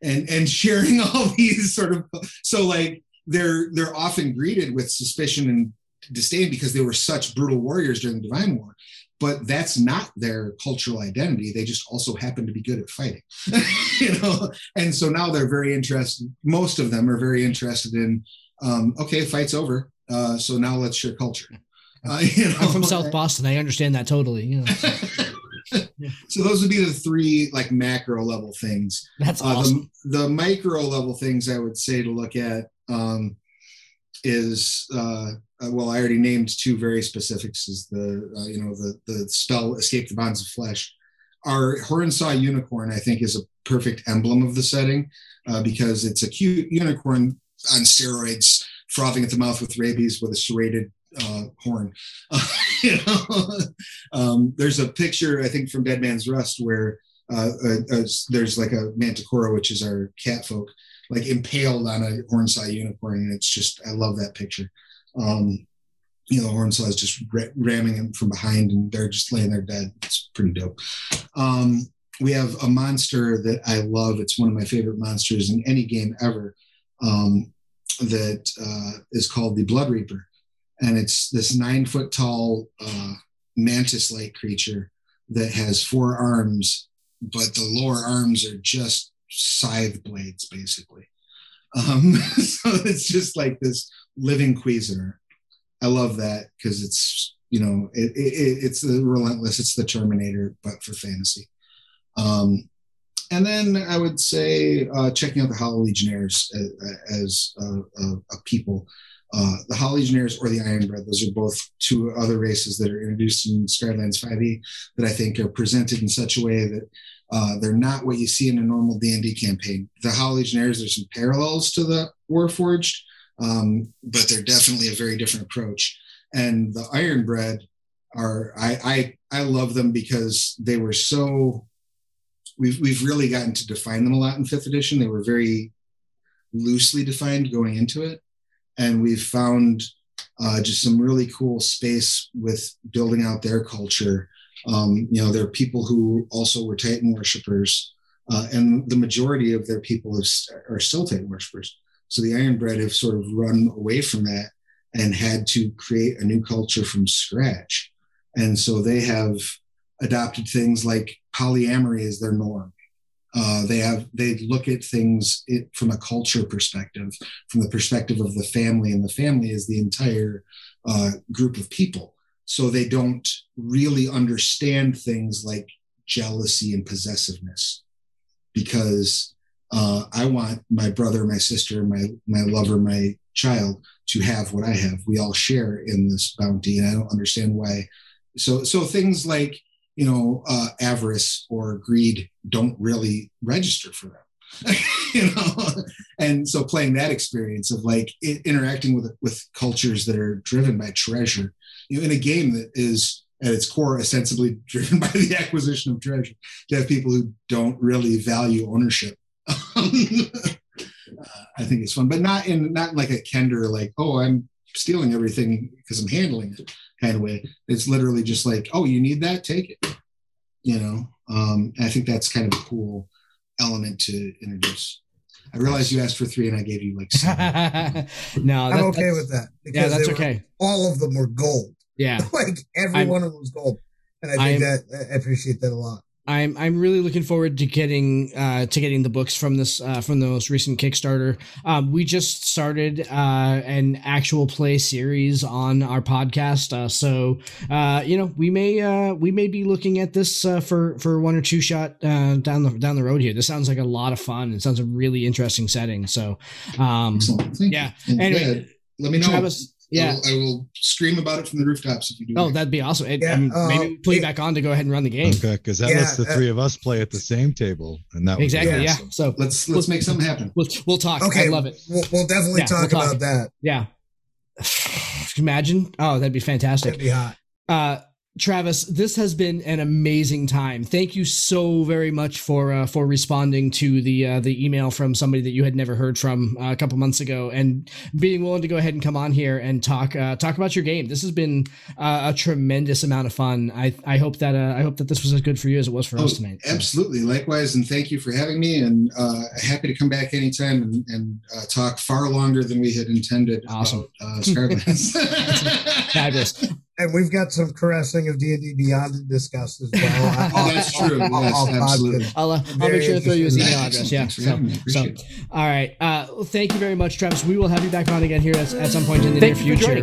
and sharing all these sort of, so like they're often greeted with suspicion and disdain because they were such brutal warriors during the Divine War, but that's not their cultural identity. They just also happen to be good at fighting, you know? And so now they're very interested. Most of them are very interested in, okay, fight's over. So now let's share culture. You know, I'm from South Boston. I understand that totally. You know, so those would be the three like macro level things. That's awesome. The micro level things I would say to look at is, well, I already named two very specifics, is the spell Escape the Bonds of Flesh. Our Hornsaw Unicorn, I think, is a perfect emblem of the setting because it's a cute unicorn on steroids, frothing at the mouth with rabies with a serrated horn. You know? There's a picture, I think, from Dead Man's Rust where there's like a manticora, which is our cat folk, like impaled on a hornsaw unicorn. And it's just, I love that picture. You know, hornsaw is just ramming them from behind and they're just laying there dead. It's pretty dope. We have a monster that I love. It's one of my favorite monsters in any game ever, that is called the Blood Reaper. And it's this 9 foot tall mantis-like creature that has four arms, but the lower arms are just scythe blades, basically. So it's just like this living Cuisinart. I love that because it's, you know, it's the relentless, it's the Terminator, but for fantasy. And then I would say checking out the Hollow Legionnaires as a people. The Hollow Legionnaires or the Ironbred, those are both two other races that are introduced in Scarred Lands 5e that I think are presented in such a way that they're not what you see in a normal D&D campaign. The Hollow Legionnaires, there's some parallels to the Warforged, but they're definitely a very different approach. And the Ironbred are, I love them because they were so, we've really gotten to define them a lot in 5th edition. They were very loosely defined going into it. And we've found just some really cool space with building out their culture. You know, there are people who also were Titan worshipers, and the majority of their people are still Titan worshipers. So the Ironbred have sort of run away from that and had to create a new culture from scratch. And so they have adopted things like polyamory as their norm. They look at things from a culture perspective, from the perspective of the family, and the family is the entire group of people. So they don't really understand things like jealousy and possessiveness, because I want my brother, my sister, my lover, my child to have what I have. We all share in this bounty, and I don't understand why. So things like you know, avarice or greed don't really register for them, you know? And so playing that experience of like interacting with cultures that are driven by treasure, you know, in a game that is at its core ostensibly driven by the acquisition of treasure, to have people who don't really value ownership. I think it's fun, but not like a Kender, like, oh, I'm stealing everything because I'm handling it kind of way. It's literally just like, oh, you need that? Take it. You know? I think that's kind of a cool element to introduce. I realized you asked for 3 and I gave you like 7. No, I'm okay with that. Yeah, that's okay. All of them were gold. Yeah. Like every one of them was gold. And I think that I appreciate that a lot. I'm really looking forward to getting the books from this from the most recent Kickstarter. We just started an actual play series on our podcast, so you know, we may be looking at this for one or two shot down the road here. This sounds like a lot of fun. It sounds a really interesting setting. So, yeah. Anyway, let me know. Travis, yeah, I will scream about it from the rooftops if you do. Oh, that'd be awesome. Maybe we play back on to go ahead and run the game. Okay, because that lets the three of us play at the same table, and that exactly would be awesome. Yeah. So let's make something happen. We'll talk. Okay, I love it. We'll definitely talk about that. Yeah, imagine. Oh, that'd be fantastic. That'd be hot. Travis, this has been an amazing time. Thank you so very much for responding to the email from somebody that you had never heard from a couple months ago, and being willing to go ahead and come on here and talk about your game. This has been a tremendous amount of fun. I hope that this was as good for you as it was for us tonight. So. Absolutely, likewise, and thank you for having me. And happy to come back anytime and talk far longer than we had intended. Awesome, about, Scarred Lands. Fabulous. And we've got some caressing of D&D Beyond to discuss as well. That's true. Absolutely. I'll make sure to throw you his email address. Yeah. So, all right. Thank you very much, Travis. We will have you back on again here at some point in the near future.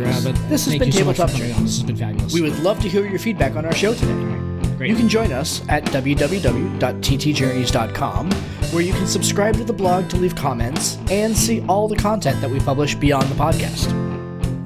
This has been Tabletop Journeys. This has been fabulous. We would love to hear your feedback on our show today. Great. You can join us at www.ttjourneys.com, where you can subscribe to the blog to leave comments and see all the content that we publish beyond the podcast.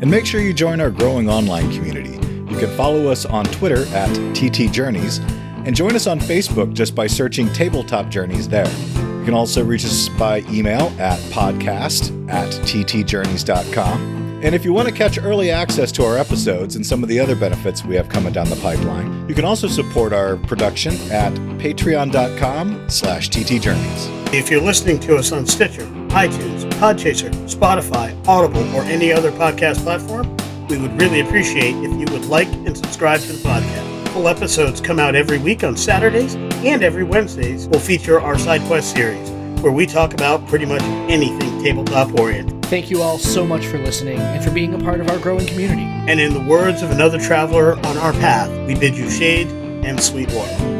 And make sure you join our growing online community. You can follow us on Twitter at @TTJourneys and join us on Facebook just by searching Tabletop Journeys there. You can also reach us by email at podcast@ttjourneys.com. And if you want to catch early access to our episodes and some of the other benefits we have coming down the pipeline, you can also support our production at patreon.com/ttjourneys. If you're listening to us on Stitcher, iTunes, Podchaser, Spotify, Audible, or any other podcast platform, we would really appreciate if you would like and subscribe to the podcast. Full episodes come out every week on Saturdays, and every Wednesdays will feature our Side Quest series, where we talk about pretty much anything tabletop-oriented. Thank you all so much for listening and for being a part of our growing community. And in the words of another traveler on our path, we bid you shade and sweet water.